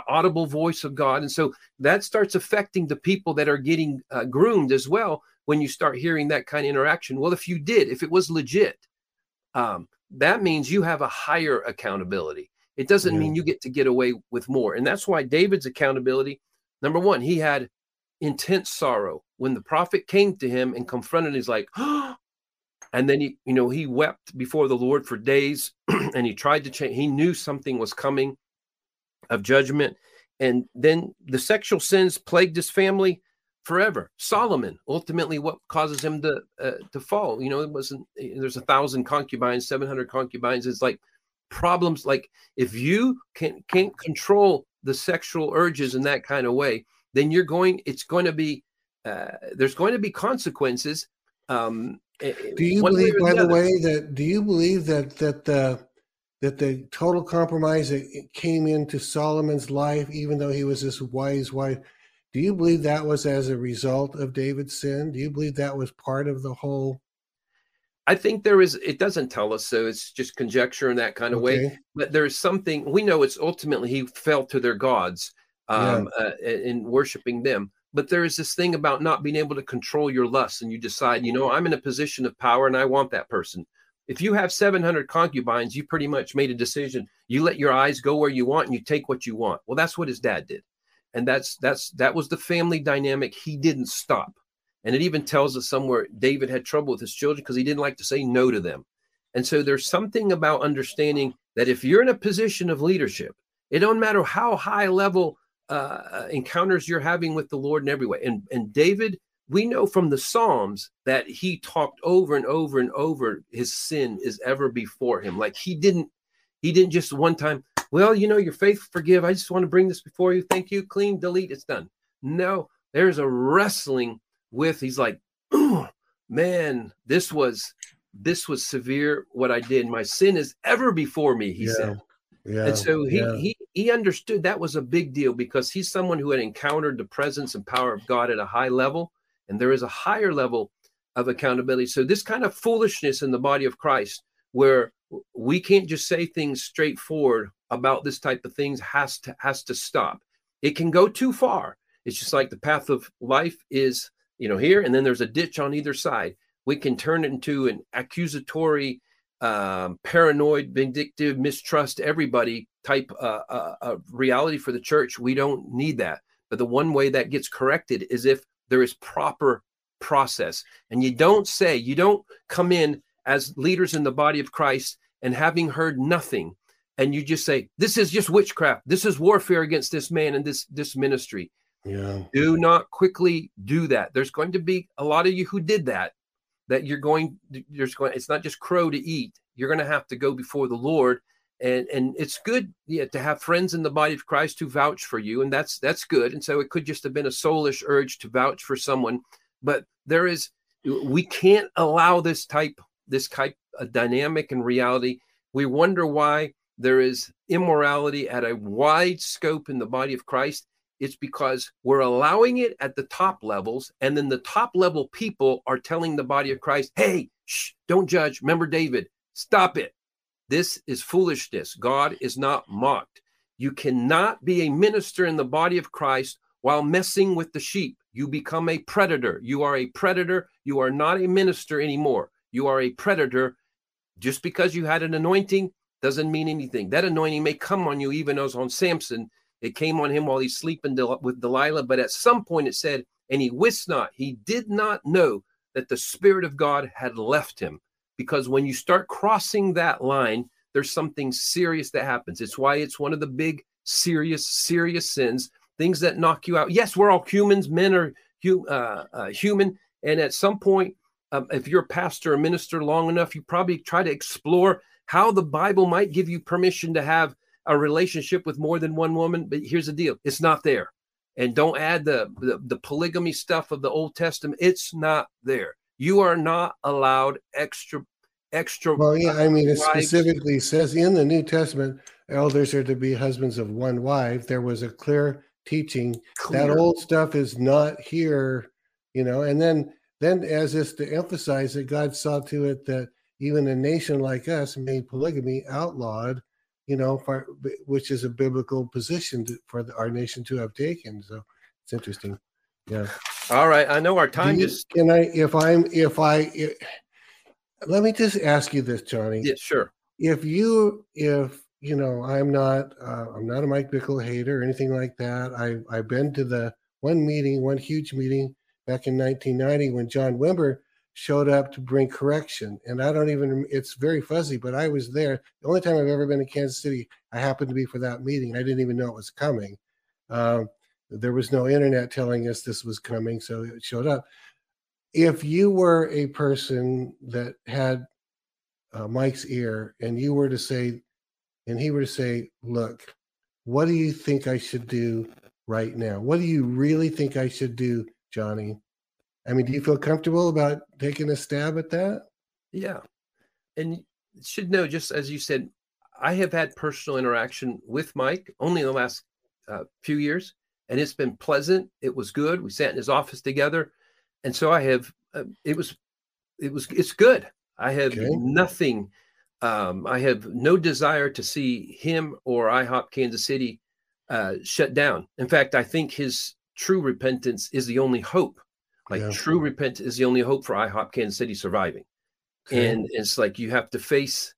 audible voice of God. And so that starts affecting the people that are getting uh, groomed as well. When you start hearing that kind of interaction, well, if you did, if it was legit, um, that means you have a higher accountability. It doesn't yeah. mean you get to get away with more. And that's why David's accountability, number one, he had intense sorrow when the prophet came to him and confronted him. He's like, oh, and then, he, you know, he wept before the Lord for days and he tried to change. He knew something was coming of judgment. And then the sexual sins plagued his family forever. Solomon, ultimately what causes him to uh, to fall. You know, it wasn't, there's a thousand concubines, seven hundred concubines. It's like problems. Like if you can, can't control the sexual urges in that kind of way, then you're going, it's going to be, uh, there's going to be consequences. Um, do you believe, by the way, that do you believe that that the that the total compromise that came into Solomon's life, even though he was this wise wife, do you believe that was as a result of David's sin? Do you believe that was part of the whole? I think there is, it doesn't tell us, so it's just conjecture in that kind of okay. way. But there is something, we know it's ultimately he fell to their gods um, yeah. uh, in worshiping them. But there is this thing about not being able to control your lust, and you decide, you know, I'm in a position of power and I want that person. If you have seven hundred concubines, you pretty much made a decision. You let your eyes go where you want and you take what you want. Well, that's what his dad did. And that's, that's, that was the family dynamic. He didn't stop. And it even tells us somewhere David had trouble with his children because he didn't like to say no to them. And so there's something about understanding that if you're in a position of leadership, it don't matter how high level Uh, encounters you're having with the Lord in every way. And and David, we know from the Psalms that he talked over and over and over, his sin is ever before him. Like he didn't, he didn't just one time, well, you know, your faith forgive. I just want to bring this before you. Thank you. Clean, delete. It's done. No, there's a wrestling with, he's like, oh, man, this was, this was severe. What I did. My sin is ever before me. He yeah. said. Yeah, and so he, yeah. he he understood that was a big deal because he's someone who had encountered the presence and power of God at a high level. And there is a higher level of accountability. So this kind of foolishness in the body of Christ where we can't just say things straightforward about this type of things has to has to stop. It can go too far. It's just like the path of life is, you know, here and then there's a ditch on either side. We can turn it into an accusatory Um, paranoid, vindictive, mistrust everybody type uh, uh, uh, reality for the church. We don't need that. But the one way that gets corrected is if there is proper process. And you don't say, you don't come in as leaders in the body of Christ and having heard nothing. And you just say, this is just witchcraft. This is warfare against this man and this, this ministry. Yeah. Do not quickly do that. There's going to be a lot of you who did that. That you're going, there's going, it's not just crow to eat. you're going to have to go before the Lord. And and it's good yeah, to have friends in the body of Christ who vouch for you. And that's that's good. And so it could just have been a soulish urge to vouch for someone. But there is, we can't allow this type, this type of dynamic and reality. We wonder why there is immorality at a wide scope in the body of Christ. It's because we're allowing it at the top levels. And then the top level people are telling the body of Christ, hey, shh, don't judge. Remember David, stop it. This is foolishness. God is not mocked. You cannot be a minister in the body of Christ while messing with the sheep. You become a predator. You are a predator. You are not a minister anymore. You are a predator. Just because you had an anointing doesn't mean anything. That anointing may come on you, even as on Samson. It came on him while he's sleeping with Delilah. But at some point it said, and he wist not, he did not know that the Spirit of God had left him. Because when you start crossing that line, there's something serious that happens. It's why it's one of the big, serious, serious sins, things that knock you out. Yes, we're all humans. Men are hu- uh, uh, human. And at some point, um, if you're a pastor or minister long enough, you probably try to explore how the Bible might give you permission to have a relationship with more than one woman. But here's the deal. It's not there. And don't add the, the, the polygamy stuff of the Old Testament. It's not there. You are not allowed extra, extra. Well, yeah, I mean, it specifically says in the New Testament, elders are to be husbands of one wife. There was a clear teaching. Clear. That old stuff is not here, you know. And then, then as is to emphasize that God saw to it that even a nation like us made polygamy outlawed, you know, for, which is a biblical position to, for the, our nation to have taken. So it's interesting. Yeah. All right. I know our time is. Can I, if I'm, if I, if, let me just ask you this, Johnny. Yeah, sure. If you, if, you know, I'm not, uh, I'm not a Mike Bickle hater or anything like that. I, I've been to the one meeting, one huge meeting back in nineteen ninety when John Wimber showed up to bring correction. And I don't even, it's very fuzzy, but I was there. The only time I've ever been to Kansas City, I happened to be for that meeting. I didn't even know it was coming. Um, There was no internet telling us this was coming, so it showed up. If you were a person that had uh, Mike's ear and you were to say, and he were to say, look, what do you think I should do right now? What do you really think I should do, Johnny? I mean, do you feel comfortable about taking a stab at that? Yeah. And you should know, just as you said, I have had personal interaction with Mike only in the last uh, few years. And it's been pleasant. It was good. We sat in his office together. And so I have, uh, it was, it was, it's good. I have okay. nothing. Um, I have no desire to see him or IHOP Kansas City uh, shut down. In fact, I think his true repentance is the only hope. Like yeah. true repentance is the only hope for IHOP Kansas City surviving. Okay. And it's like, you have to face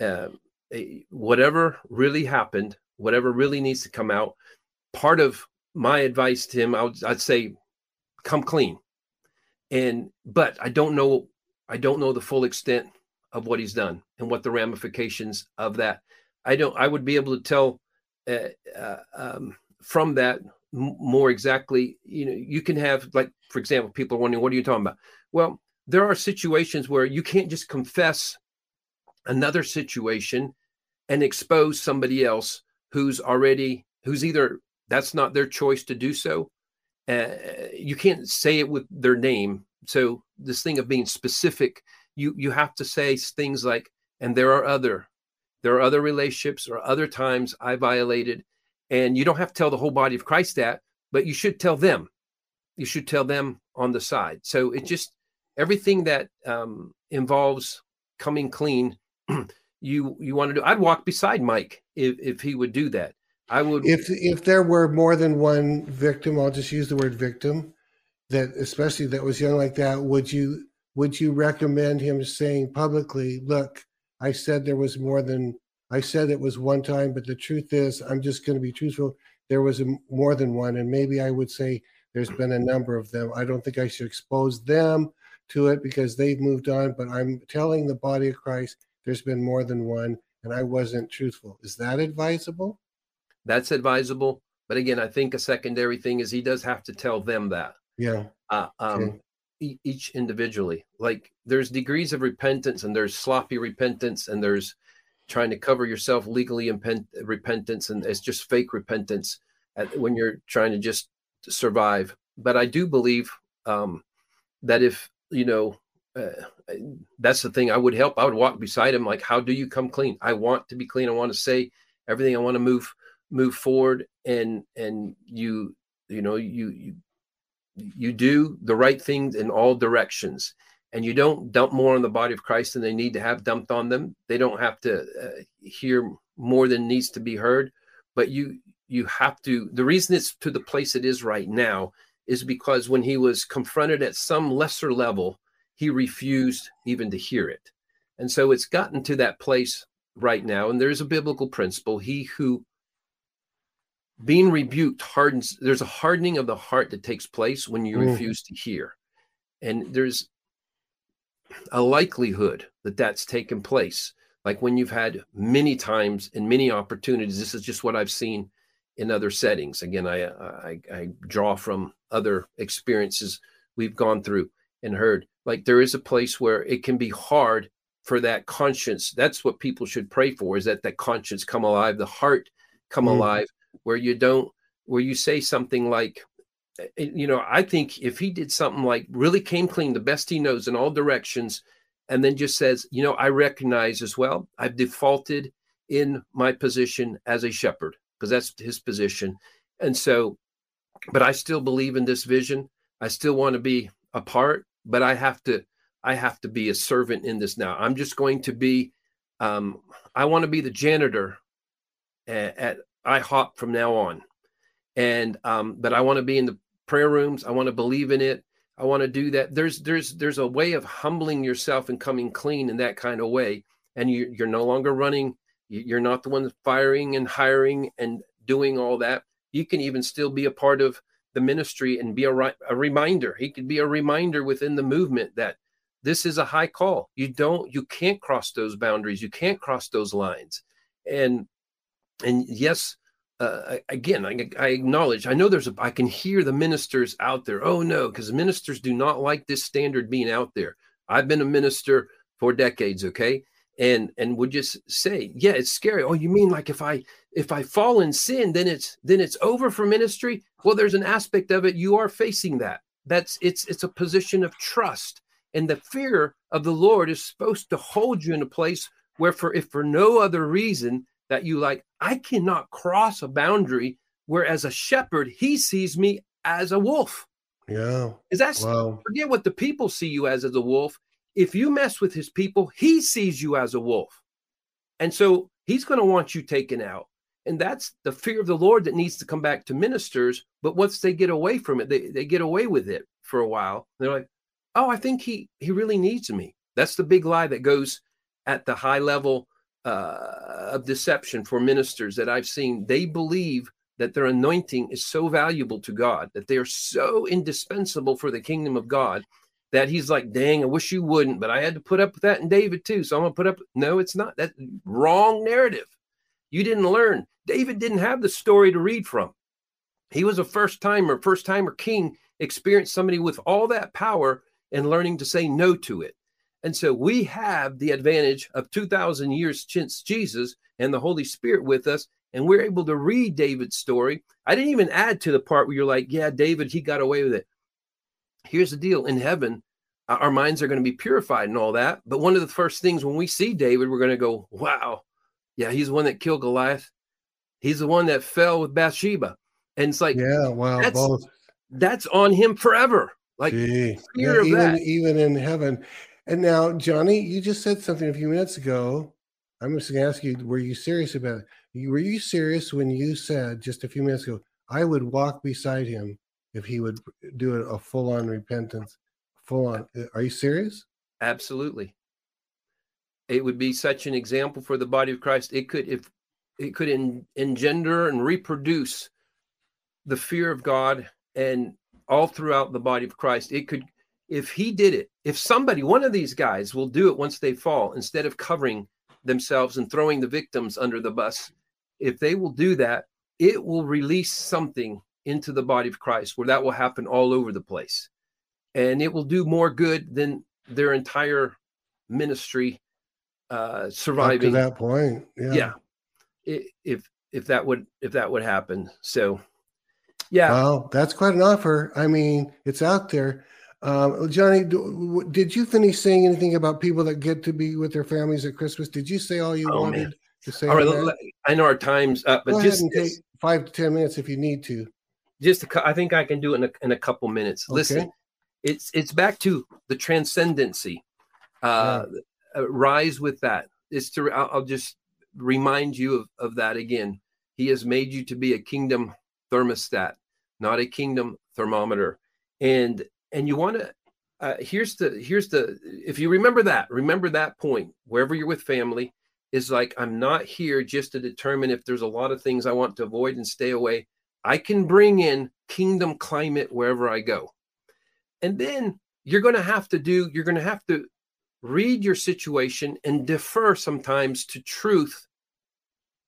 uh, a, whatever really happened, whatever really needs to come out. Part of my advice to him, I would, I'd say, come clean. And, but I don't know, I don't know the full extent of what he's done and what the ramifications of that. I don't, I would be able to tell uh, uh, um, from that m- more exactly, you know, you can have, like, for example, people are wondering, what are you talking about? Well, there are situations where you can't just confess another situation and expose somebody else who's already, who's either, that's not their choice to do so. Uh, you can't say it with their name. So this thing of being specific, you you have to say things like, and there are other, there are other relationships or other times I violated. And you don't have to tell the whole body of Christ that, but you should tell them. You should tell them on the side. So it just, everything that um, involves coming clean, you you want to do. I'd walk beside Mike if if he would do that. I would, if if there were more than one victim, I'll just use the word victim, that especially that was young like that, would you would you recommend him saying publicly, look, I said there was more than, I said it was one time, but the truth is, I'm just going to be truthful, there was a, more than one, and maybe I would say there's been a number of them. I don't think I should expose them to it because they've moved on, but I'm telling the body of Christ there's been more than one, and I wasn't truthful. Is that advisable? That's advisable. But again, I think a secondary thing is he does have to tell them that. Yeah. Uh, um, okay. each individually. Like, there's degrees of repentance, and there's sloppy repentance, and there's trying to cover yourself legally in pen, repentance. And it's just fake repentance at, when you're trying to just survive. But I do believe um, that if, you know, uh, that's the thing I would help. I would walk beside him. Like, how do you come clean? I want to be clean. I want to say everything. I want to move, move forward. And, and you, you know, you, you, you do the right things in all directions, and you don't dump more on the body of Christ than they need to have dumped on them. They don't have to uh, hear more than needs to be heard, but you, you have to, the reason it's to the place it is right now is because when he was confronted at some lesser level, he refused even to hear it. And so it's gotten to that place right now. And there's a biblical principle. He who being rebuked hardens. There's a hardening of the heart that takes place when you mm. refuse to hear. And there's a likelihood that that's taken place. Like when you've had many times and many opportunities, this is just what I've seen in other settings. Again, I, I, I draw from other experiences we've gone through and heard. Like there is a place where it can be hard for that conscience. That's what people should pray for, is that that conscience come alive, the heart come mm. alive, where you don't, where you say something like, you know, I think if he did something like really came clean, the best he knows in all directions, and then just says, you know, I recognize as well, I've defaulted in my position as a shepherd, because that's his position. And so, but I still believe in this vision. I still want to be a part, but I have to, I have to be a servant in this now. I'm just going to be, um, I want to be the janitor at, at I hop from now on. And, um, but I want to be in the prayer rooms. I want to believe in it. I want to do that. There's, there's, there's a way of humbling yourself and coming clean in that kind of way. And you, you're no longer running. You're not the one firing and hiring and doing all that. You can even still be a part of the ministry and be a, ri- a reminder. He could be a reminder within the movement that this is a high call. You don't, you can't cross those boundaries. You can't cross those lines. And, And yes, uh, again, I, I acknowledge, I know there's a, I can hear the ministers out there. Oh no, because ministers do not like this standard being out there. I've been a minister for decades. Okay. And, and would just say, yeah, it's scary. Oh, you mean like if I, if I fall in sin, then it's, then it's over for ministry. Well, there's an aspect of it. You are facing that. That's it's, it's a position of trust, and the fear of the Lord is supposed to hold you in a place where for, if for no other reason, that you like, I cannot cross a boundary where as a shepherd, he sees me as a wolf. Yeah. Is that wow. Forget what the people see you as, as a wolf. If you mess with his people, he sees you as a wolf. And so he's going to want you taken out. And that's the fear of the Lord that needs to come back to ministers. But once they get away from it, they, they get away with it for a while. They're like, oh, I think he, he really needs me. That's the big lie that goes at the high level Uh, of deception for ministers that I've seen. They believe that their anointing is so valuable to God, that they are so indispensable for the kingdom of God, that he's like, dang, I wish you wouldn't, but I had to put up with that in David too. So I'm going to put up. No, it's not. That's wrong narrative. You didn't learn. David didn't have the story to read from. He was a first timer, first timer king, experienced somebody with all that power and learning to say no to it. And so we have the advantage of two thousand years since Jesus and the Holy Spirit with us, and we're able to read David's story. I didn't even add to the part where you're like, yeah, David, he got away with it. Here's the deal. In heaven, our minds are going to be purified and all that. But one of the first things when we see David, we're going to go, wow, yeah, he's the one that killed Goliath. He's the one that fell with Bathsheba. And it's like, yeah, wow, that's, that's on him forever. Like, fear yeah, of even, that. Even in heaven. And now, Johnny, you just said something a few minutes ago. I'm just going to ask you, were you serious about it? Were you serious when you said just a few minutes ago, I would walk beside him if he would do a full-on repentance? Full-on. Are you serious? Absolutely. It would be such an example for the body of Christ. It could, if it could en- engender and reproduce the fear of God and all throughout the body of Christ. It could. If he did it, if somebody, one of these guys will do it once they fall, instead of covering themselves and throwing the victims under the bus, if they will do that, it will release something into the body of Christ where that will happen all over the place. and it will do more good than their entire ministry uh, surviving. Up to that point, yeah. yeah. It, if if that would if that would happen, so yeah. Well, that's quite an offer. I mean, it's out there. Um, Johnny, do, did you finish saying anything about people that get to be with their families at Christmas? Did you say all you oh, wanted man. to say? All right, that? I know our time's up, but Go just ahead and take five to ten minutes if you need to. Just, a, I think I can do it in a, in a couple minutes. Okay. Listen, it's it's back to the transcendency. Uh, yeah. uh, rise with that. It's to I'll, I'll just remind you of, of that again. He has made you to be a kingdom thermostat, not a kingdom thermometer, and. And you want to, uh, here's the, here's the, if you remember that, remember that point, wherever you're with family, is like, I'm not here just to determine if there's a lot of things I want to avoid and stay away. I can bring in kingdom climate wherever I go. And then you're going to have to do, you're going to have to read your situation and defer sometimes to truth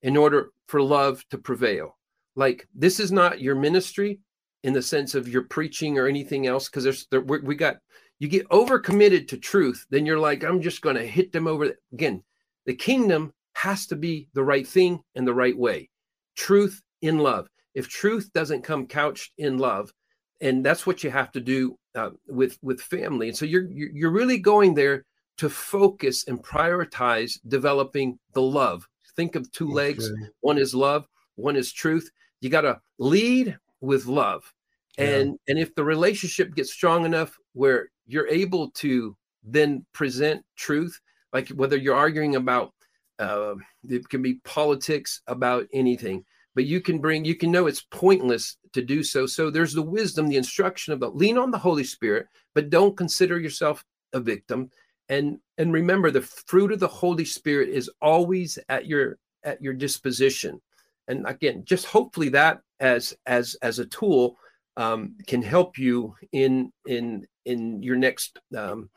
in order for love to prevail. Like, this is not your ministry in the sense of your preaching or anything else, because there's there, we, we got you get overcommitted to truth, then you're like, I'm just going to hit them over again. The kingdom has to be the right thing and the right way. Truth in love. If truth doesn't come couched in love, and that's what you have to do uh, with with family. And so you're you're really going there to focus and prioritize developing the love. Think of two okay. legs. One is love. One is truth. You got to lead with love. And, yeah. and if the relationship gets strong enough where you're able to then present truth, like whether you're arguing about, uh, it can be politics, about anything, but you can bring, you can know it's pointless to do so. So there's the wisdom, the instruction about lean on the Holy Spirit, but don't consider yourself a victim. And, and remember, the fruit of the Holy Spirit is always at your, at your disposition. And again, just hopefully that, as as as a tool um, can help you in in in your next um,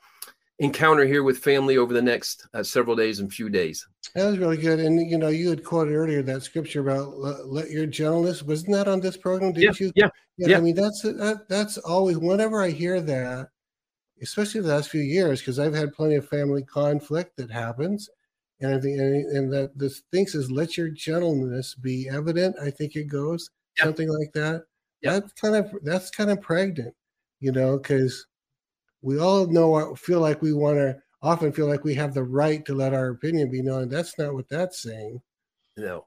encounter here with family over the next uh, several days and few days. That was really good. And you know, you had quoted earlier that scripture about let, let your gentleness. Wasn't that on this program? Didn't yeah, you? Yeah, yeah. Yeah. I mean, that's that, that's always whenever I hear that, especially the last few years, because I've had plenty of family conflict that happens. And I think and, and that this thing says, let your gentleness be evident. I think it goes. Yep. Something like that. Yep. That's kind of that's kind of pregnant, you know, because we all know feel like we want to often feel like we have the right to let our opinion be known. That's not what that's saying. No,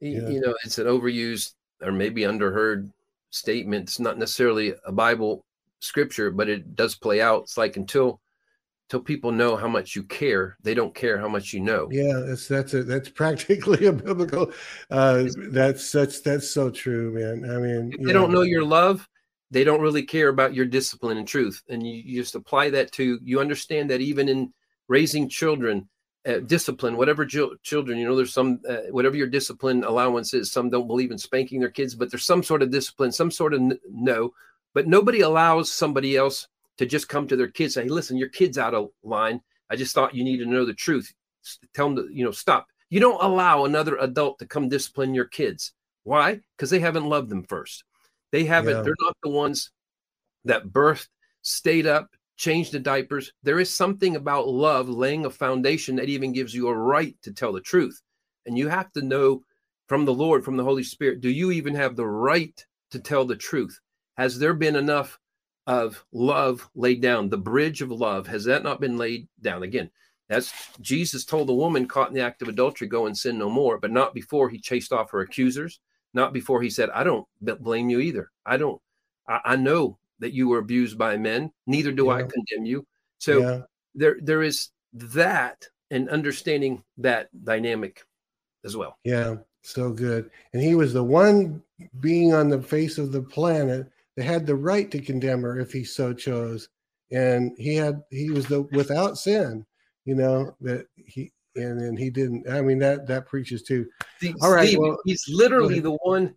yeah. You know, it's an overused or maybe underheard statement. It's not necessarily a Bible scripture, but it does play out. It's like until until people know how much you care, they don't care how much you know. Yeah, that's that's a, that's practically a biblical. Uh, that's that's that's so true, man. I mean, if they don't know your love, they don't really care about your discipline and truth. And you, you just apply that to you understand that even in raising children, uh, discipline, whatever jo- children, you know, there's some uh, whatever your discipline allowance is. Some don't believe in spanking their kids, but there's some sort of discipline, some sort of n- no. But nobody allows somebody else to just come to their kids and say, hey, listen, your kid's out of line. I just thought you need to know the truth. Tell them to, you know, stop. You don't allow another adult to come discipline your kids. Why? Because they haven't loved them first. They haven't, yeah. They're not the ones that birthed, stayed up, changed the diapers. There is something about love laying a foundation that even gives you a right to tell the truth. And you have to know from the Lord, from the Holy Spirit, do you even have the right to tell the truth? Has there been enough of love laid down? The bridge of love, has that not been laid down? Again, that's Jesus told the woman caught in the act of adultery, go and sin no more, but not before he chased off her accusers, not before he said, I don't blame you either. I don't, I, I know that you were abused by men, neither do yeah. I condemn you. So yeah. there, there is that and understanding that dynamic as well. Yeah, so good. And he was the one being on the face of the planet they had the right to condemn her if he so chose, and he had he was the without sin, you know that he and then he didn't. I mean that that preaches too. Steve, All right, Steve, well, he's literally the one.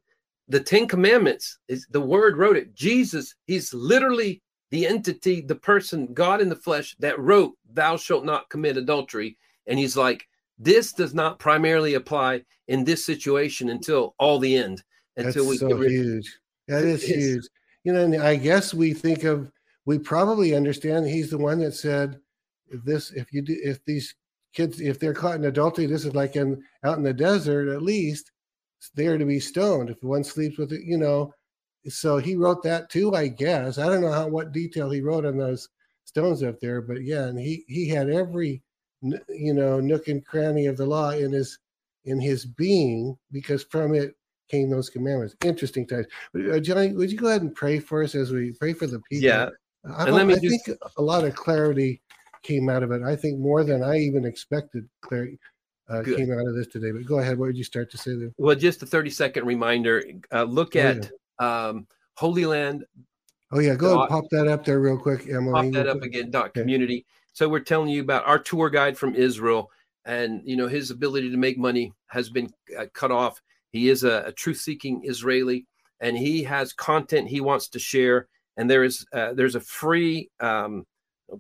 The Ten Commandments is the Word wrote it. Jesus, he's literally the entity, the person, God in the flesh that wrote, "Thou shalt not commit adultery," and he's like, "This does not primarily apply in this situation until all the end." Until That's we so huge. That is huge. You know, and I guess we think of we probably understand he's the one that said, if this, if you do, if these kids, if they're caught in adultery, this is like in out in the desert, at least they are to be stoned. If one sleeps with it, you know, so he wrote that too, I guess. I don't know how, what detail he wrote on those stones up there, but yeah, and he, he had every, you know, nook and cranny of the law in his, in his being, because from it came those commandments. Interesting times. Uh, Johnny, would you go ahead and pray for us as we pray for the people? Yeah. I, and let me I just... think a lot of clarity came out of it. I think more than I even expected clarity uh, came out of this today. But go ahead. What did you start to say there? Well, just a thirty-second reminder. Uh, look oh, at yeah. um, Holy Land. Oh, yeah. Go ahead. Pop that up there real quick, Emily. Pop that up again, dot okay. community. So we're telling you about our tour guide from Israel. And, you know, his ability to make money has been uh, cut off. He is a, a truth-seeking Israeli, and he has content he wants to share. And there is uh, there's a free um,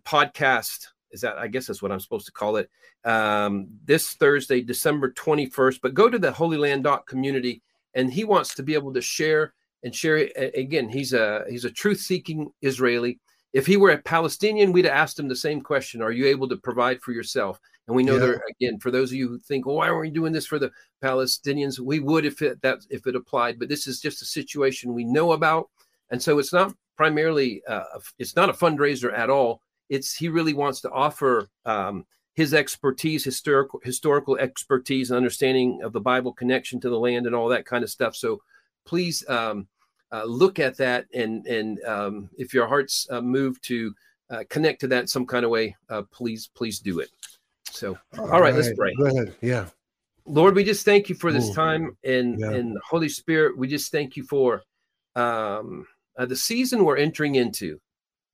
podcast. Is that, I guess that's what I'm supposed to call it. Um, this Thursday, December twenty-first. But go to the holy land dot community, and he wants to be able to share and share it. Again, he's a he's a truth-seeking Israeli. If he were a Palestinian, we'd have asked him the same question. Are you able to provide for yourself? And we know yeah. there, again, for those of you who think, well, why aren't we doing this for the Palestinians? We would if it, that, if it applied. But this is just a situation we know about. And so it's not primarily, uh, it's not a fundraiser at all. It's he really wants to offer um, his expertise, historical historical expertise, and understanding of the Bible, connection to the land and all that kind of stuff. So please um, uh, look at that. And, and um, if your heart's uh, moved to uh, connect to that in some kind of way, uh, please, please do it. So, all, all right, right, let's pray. Go ahead. Yeah. Lord, we just thank you for this Ooh. time, and, yeah. and Holy Spirit, we just thank you for um, uh, the season we're entering into,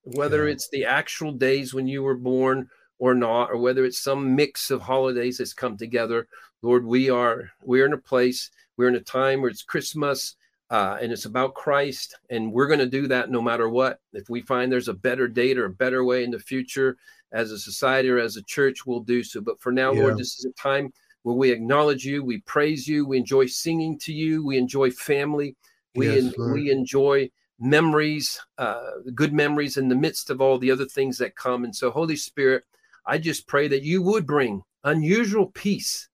whether yeah. it's the actual days when you were born or not, or whether it's some mix of holidays that's come together. Lord, we are, we're in a place, we're in a time where it's Christmas uh, and it's about Christ, and we're going to do that no matter what. If we find there's a better date or a better way in the future, as a society or as a church, we'll do so. But for now, yeah. Lord, this is a time where we acknowledge you, we praise you, we enjoy singing to you, we enjoy family, we yes, en- we enjoy memories, uh, good memories in the midst of all the other things that come. And so, Holy Spirit, I just pray that you would bring unusual peace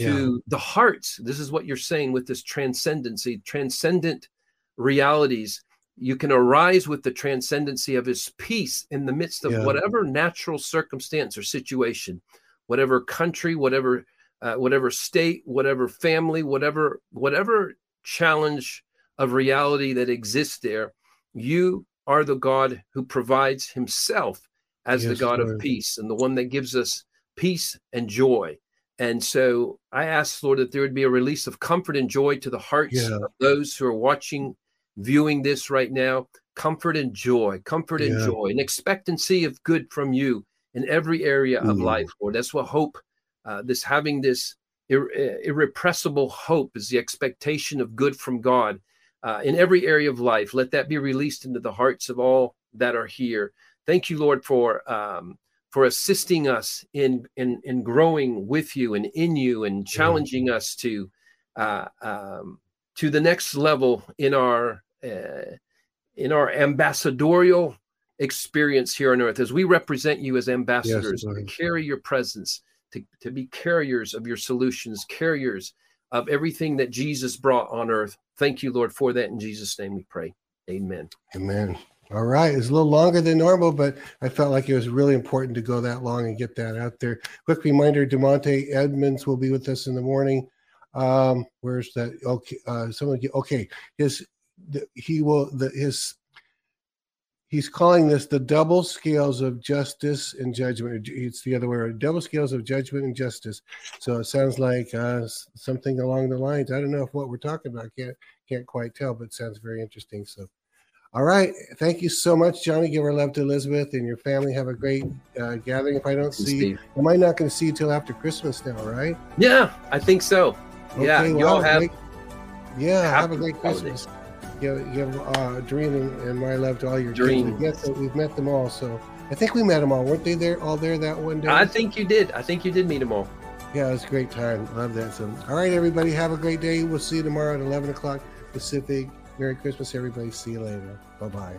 yeah. to the hearts. This is what you're saying with this transcendency, transcendent realities. You can arise with the transcendency of his peace in the midst of yeah. whatever natural circumstance or situation, whatever country, whatever, uh, whatever state, whatever family, whatever, whatever challenge of reality that exists there. You are the God who provides himself as yes, the God Lord. of peace, and the one that gives us peace and joy. And so I ask, Lord, that there would be a release of comfort and joy to the hearts yeah. of those who are watching, viewing this right now. Comfort and joy, comfort and yeah. joy, and expectancy of good from you in every area mm. of life, Lord. That's what hope, uh, this having this ir- irrepressible hope is the expectation of good from God uh, in every area of life. Let that be released into the hearts of all that are here. Thank you, Lord, for um, for assisting us in, in, in growing with you and in you, and challenging mm. us to uh, um, to the next level in our uh, in our ambassadorial experience here on earth, as we represent you as ambassadors, yes, to carry your presence, to, to be carriers of your solutions, carriers of everything that Jesus brought on earth. Thank you, Lord, for that. In Jesus' name we pray. Amen. Amen. All right. It's a little longer than normal, but I felt like it was really important to go that long and get that out there. Quick reminder, DeMontae Edmonds will be with us in the morning. Um, where's that? Okay. Uh, someone, okay. His, the, he will, the, his, he's calling this the double scales of justice and judgment. It's the other way around, double scales of judgment and justice. So it sounds like, uh, something along the lines. I don't know if what we're talking about, can't, can't quite tell, but it sounds very interesting. So, all right. Thank you so much, Johnny. Give our love to Elizabeth and your family. Have a great uh, gathering. If I don't see Steve. you, am I not going to see you till after Christmas now, right? Yeah, I think so. Okay, yeah, well, you all have. Great, yeah, have a great Christmas. Give, give uh, Dream and, and my love to all your dreams. We've met, them, we've met them all, so I think we met them all. Weren't they there all there that one day? I think you did. I think you did meet them all. Yeah, it was a great time. Love that. So, all right, everybody, have a great day. We'll see you tomorrow at eleven o'clock Pacific. Merry Christmas, everybody. See you later. Bye bye.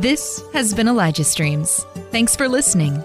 This has been Elijah Streams. Thanks for listening.